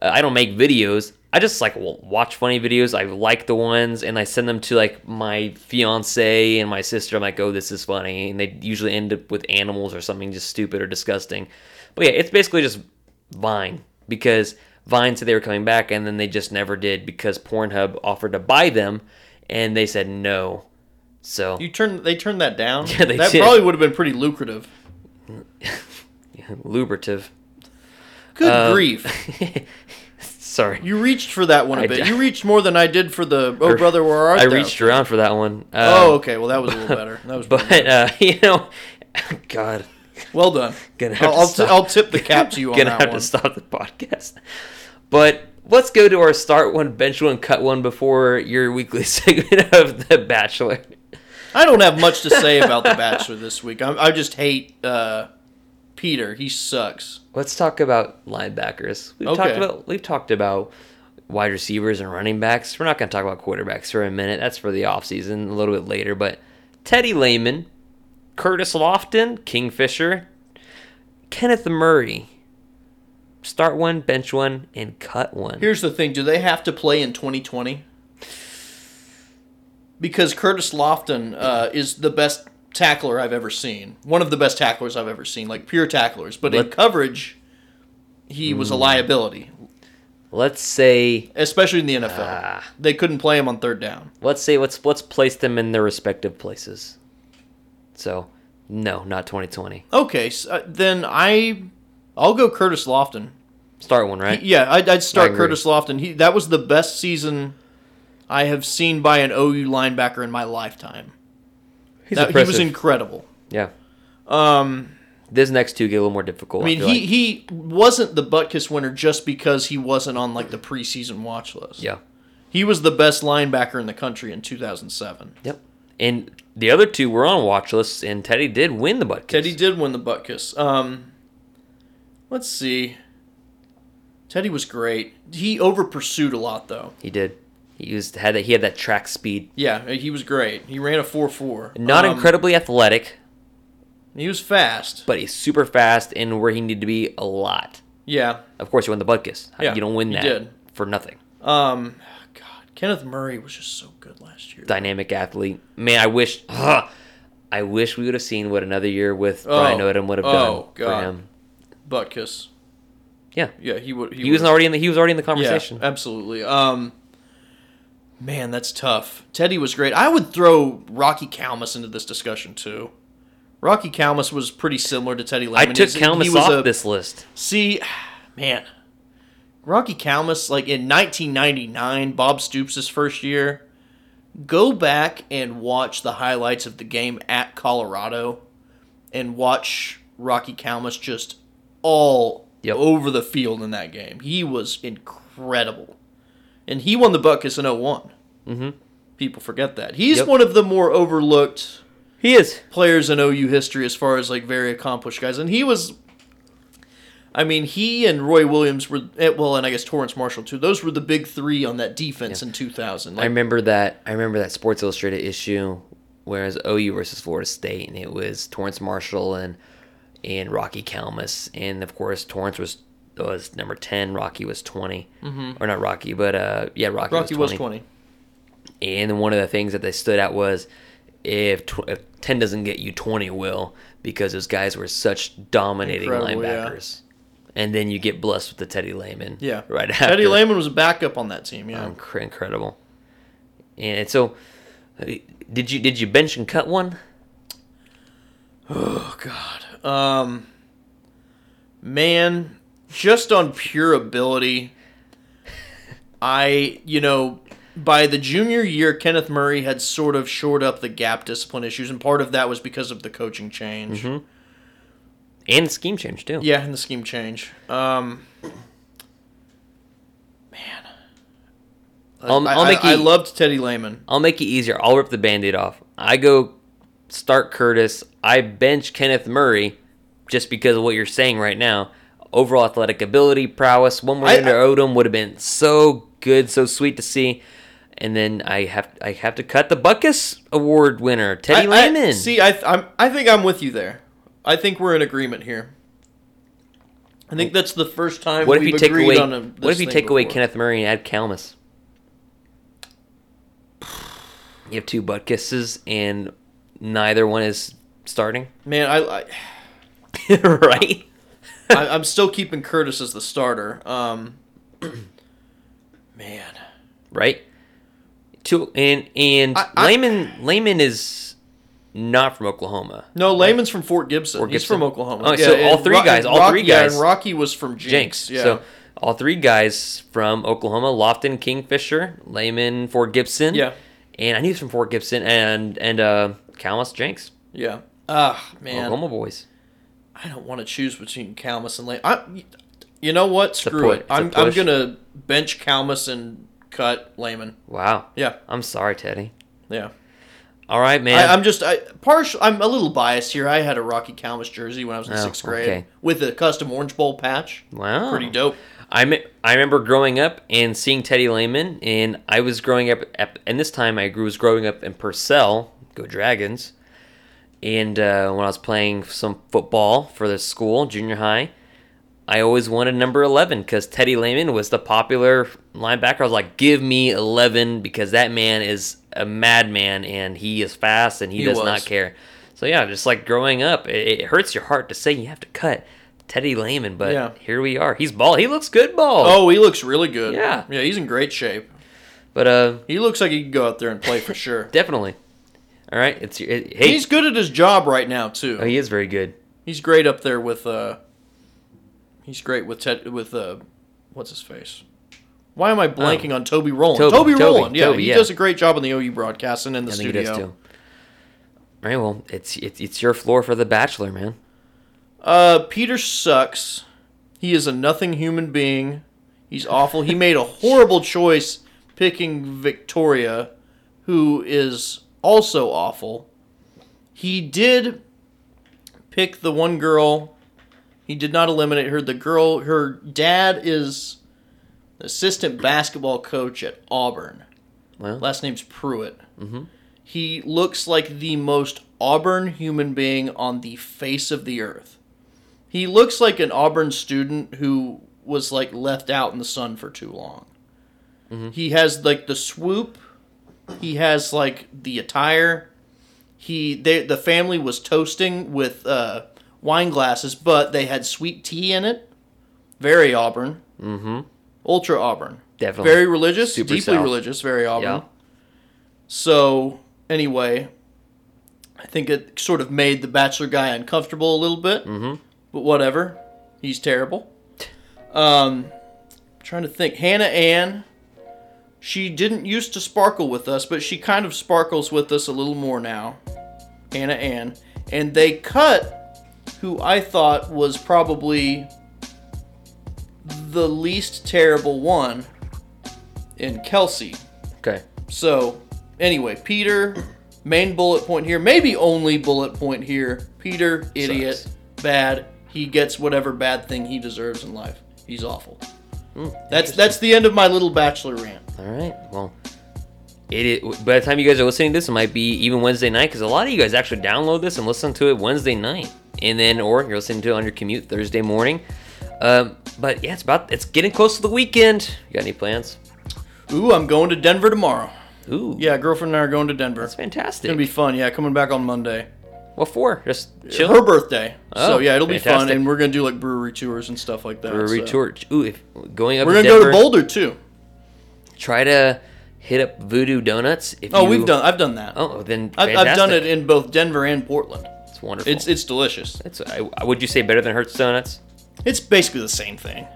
I don't make videos. I just like watch funny videos. I like the ones, and I send them to like my fiance and my sister. I'm like, oh, this is funny, and they usually end up with animals or something just stupid or disgusting. But yeah, it's basically just Vine, because Vine said they were coming back, and then they just never did because Pornhub offered to buy them, and they said no. So they turned that down. Yeah, they did. That probably would have been pretty lucrative. Lubrative. Good grief. Sorry. You reached for that one a bit. You reached more than I did for the Oh Brother Where Art Thou? I reached around for that one. Okay. Well, that was a little better. That was you know, God. Well done. I'll tip the cap to you on that one. Gonna have to stop the podcast. But let's go to our start one, bench one, cut one before your weekly segment of The Bachelor. I don't have much to say about The Bachelor this week. I just hate... Peter, he sucks. Let's talk about linebackers. We've talked about wide receivers and running backs. We're not going to talk about quarterbacks for a minute. That's for the offseason, a little bit later. But Teddy Lehman, Curtis Lofton, Kingfisher, Kenneth Murray. Start one, bench one, and cut one. Here's the thing. Do they have to play in 2020? Because Curtis Lofton is the best tackler I've ever seen. One of the best tacklers I've ever seen, like pure tacklers. But in coverage, he was a liability. Let's say... Especially in the NFL. They couldn't play him on third down. Let's say, let's place them in their respective places. So, no, not 2020. Okay, so then I'll go Curtis Lofton. Start one, right? I'd start Curtis Lofton. That was the best season I have seen by an OU linebacker in my lifetime. He was incredible. Yeah. This next two get a little more difficult. I mean, he wasn't the Butkus winner just because he wasn't on like the preseason watch list. Yeah. He was the best linebacker in the country in 2007. Yep. And the other two were on watch lists, and Teddy did win the Butkus. Let's see. Teddy was great. He over-pursued a lot, though. He did. He had that track speed. Yeah, he was great. He ran a 4.4. Not incredibly athletic. He was fast. But he's super fast and where he needed to be a lot. Yeah. Of course, you won the Butkus. Yeah, you don't win that for nothing. God, Kenneth Murray was just so good last year. Dynamic athlete. Man, I wish we would have seen what another year with Brian Odom would have done for him. Butkus. Yeah. Yeah, he was already in the conversation. Yeah, absolutely. Man, that's tough. Teddy was great. I would throw Rocky Kalmus into this discussion too. Rocky Kalmus was pretty similar to Teddy Lamb. I took Kalmus off this list. See, man, Rocky Kalmus, like in 1999, Bob Stoops' first year, go back and watch the highlights of the game at Colorado and watch Rocky Kalmus just all over the field in that game. He was incredible. And he won the Butkus in 2001. Mm-hmm. People forget that. He's one of the more overlooked... He is. ...players in OU history as far as, like, very accomplished guys. And he was... I mean, he and Roy Williams were... Well, and I guess Torrance Marshall, too. Those were the big three on that defense in 2000. Like, I remember that Sports Illustrated issue where it was OU versus Florida State, and it was Torrance Marshall and Rocky Kalmus. And, of course, Torrance was number 10, Rocky was 20. Mm-hmm. Or not Rocky, but Rocky was 20. And one of the things that they stood out was if 10 doesn't get you, 20 will, because those guys were such dominating linebackers. Yeah. And then you get blessed with the Teddy Lehman. Yeah. Right after. Teddy Lehman was a backup on that team, yeah. Incredible. And so did you bench and cut one? Oh god. Man, just on pure ability, by the junior year, Kenneth Murray had sort of shored up the gap discipline issues, and part of that was because of the coaching change. Mm-hmm. And the scheme change, too. Yeah, and the scheme change. Man. I loved Teddy Lehman. I'll make it easier. I'll rip the Band-Aid off. I go start Curtis. I bench Kenneth Murray just because of what you're saying right now. Overall athletic ability, prowess. One more under Odom would have been so good, so sweet to see. And then I have to cut the Butkus Award winner, Teddy Lehman. I think I'm with you there. I think we're in agreement here. I think that's the first time we've agreed on this. What if you take away Kenneth Murray and add Kalmus? You have two Butkuses, and neither one is starting. Man, I right. I'm still keeping Curtis as the starter. Man, right? Layman is not from Oklahoma. No, Layman's from Fort Gibson. He's from Oklahoma. Oh, yeah, so all three guys. Yeah, and Rocky was from Jenks. Yeah. So all three guys from Oklahoma: Lofton, Kingfisher, Layman, Fort Gibson. Yeah, and I knew he was from Fort Gibson, and Kalmus, Jenks. Yeah. Man, Oklahoma boys. I don't want to choose between Kalmus and Lane. You know what? Screw it. I'm going to bench Kalmus and cut Lehman. Wow. Yeah. I'm sorry, Teddy. Yeah. All right, man. I'm a little biased here. I had a Rocky Kalmus jersey when I was in sixth grade with a custom Orange Bowl patch. Wow. Pretty dope. I remember growing up and seeing Teddy Lehman, and I was growing up, and this time I was growing up in Purcell. Go Dragons. And when I was playing some football for the school, junior high, I always wanted number 11 because Teddy Lehman was the popular linebacker. I was like, give me 11 because that man is a madman and he is fast and he does not care. So yeah, just like growing up, it hurts your heart to say you have to cut Teddy Lehman, but here we are. He's bald. He looks good bald. Oh, he looks really good. Yeah. Yeah, he's in great shape. But he looks like he can go out there and play for sure. Definitely. All right. He's good at his job right now too. Oh, he is very good. He's great up there with what's his face? Why am I blanking on Toby Rowland? Toby Rowland. Yeah, Toby, he does a great job on the OU broadcast and in the studio. I think he does too. All right, well, it's your floor for The Bachelor, man. Peter sucks. He is a nothing human being. He's awful. He made a horrible choice picking Victoria, who is also awful. He did pick the one girl. He did not eliminate her. The girl, her dad is assistant basketball coach at Auburn. Well, last name's Pruitt. Mm-hmm. He looks like the most Auburn human being on the face of the earth. He looks like an Auburn student who was like left out in the sun for too long. Mm-hmm. He has like the swoop. He has like the attire. The family was toasting with wine glasses, but they had sweet tea in it. Very Auburn. Mm-hmm. Ultra Auburn. Definitely. Very religious. Super deeply South. Religious. Very Auburn. Yeah. So anyway, I think it sort of made the Bachelor guy uncomfortable a little bit, mm-hmm. but whatever. He's terrible. I'm trying to think. Hannah Ann, she didn't used to sparkle with us, but she kind of sparkles with us a little more now. Hannah Ann. And they cut who I thought was probably the least terrible one in Kelsey. Okay. So anyway, Peter... Main bullet point here, maybe only bullet point here. Peter, idiot, sucks. Bad. He gets whatever bad thing he deserves in life. He's awful. That's the end of my little Bachelor rant. All right. Well, by the time you guys are listening to this, it might be even Wednesday night because a lot of you guys actually download this and listen to it Wednesday night, and then or you're listening to it on your commute Thursday morning. But yeah, it's getting close to the weekend. You got any plans? Ooh, I'm going to Denver tomorrow. Ooh. Yeah, girlfriend and I are going to Denver. That's fantastic. It's going to be fun. Yeah, coming back on Monday. What for? Just chill? Her birthday. Oh, so, yeah, it'll fantastic. Be fun. And we're going to do, like, brewery tours and stuff like that. Brewery tour. Ooh, going up we're going to go to Boulder, too. Try to hit up Voodoo Donuts. I've done that. Oh, then fantastic. I've done it in both Denver and Portland. It's wonderful. It's delicious. Would you say better than Hertz Donuts? It's basically the same thing.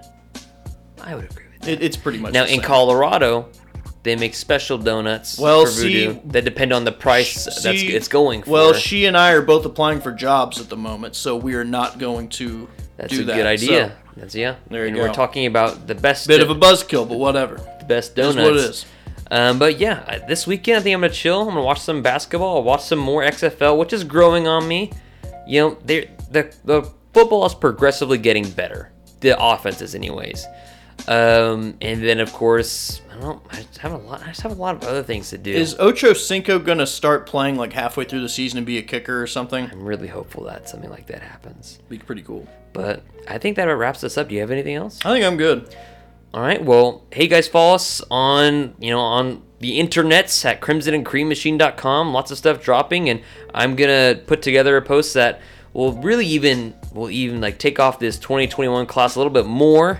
I would agree with that. It's pretty much the same. Now, in Colorado... They make special donuts for Voodoo that depend on the price it's going for. Well, she and I are both applying for jobs at the moment, so we are not going to do that. That's a good idea. So, there you go. We're talking about the best... Bit of a buzzkill, but whatever. The best donuts. That's what it is. But yeah, this weekend I think I'm going to chill. I'm going to watch some basketball. I'll watch some more XFL, which is growing on me. You know, the football is progressively getting better. The offenses anyways. And then of course, I just have a lot of other things to do. Is Ocho Cinco gonna start playing like halfway through the season and be a kicker or something? I'm really hopeful that something like that happens. Be pretty cool. But I think that wraps us up. Do you have anything else? I think I'm good. All right. Well, hey guys, follow us on the internets at crimsonandcreammachine.com. Lots of stuff dropping, and I'm gonna put together a post that will really even like take off this 2021 class a little bit more.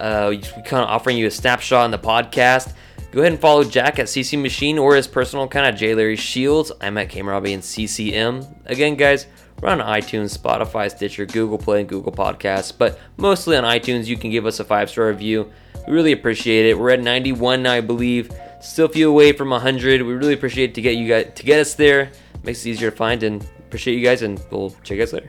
We're kind of offering you a snapshot on the podcast. Go ahead and follow Jack at CC Machine or his personal kind of J. Larry Shields. I'm at Kamarabi and CCM. Again, guys, we're on iTunes, Spotify, Stitcher, Google Play, and Google Podcasts. But mostly on iTunes, you can give us a 5-star review. We really appreciate it. We're at 91 now, I believe. Still a few away from 100. We really appreciate it to get us there. Makes it easier to find, and appreciate you guys, and we'll check you guys later.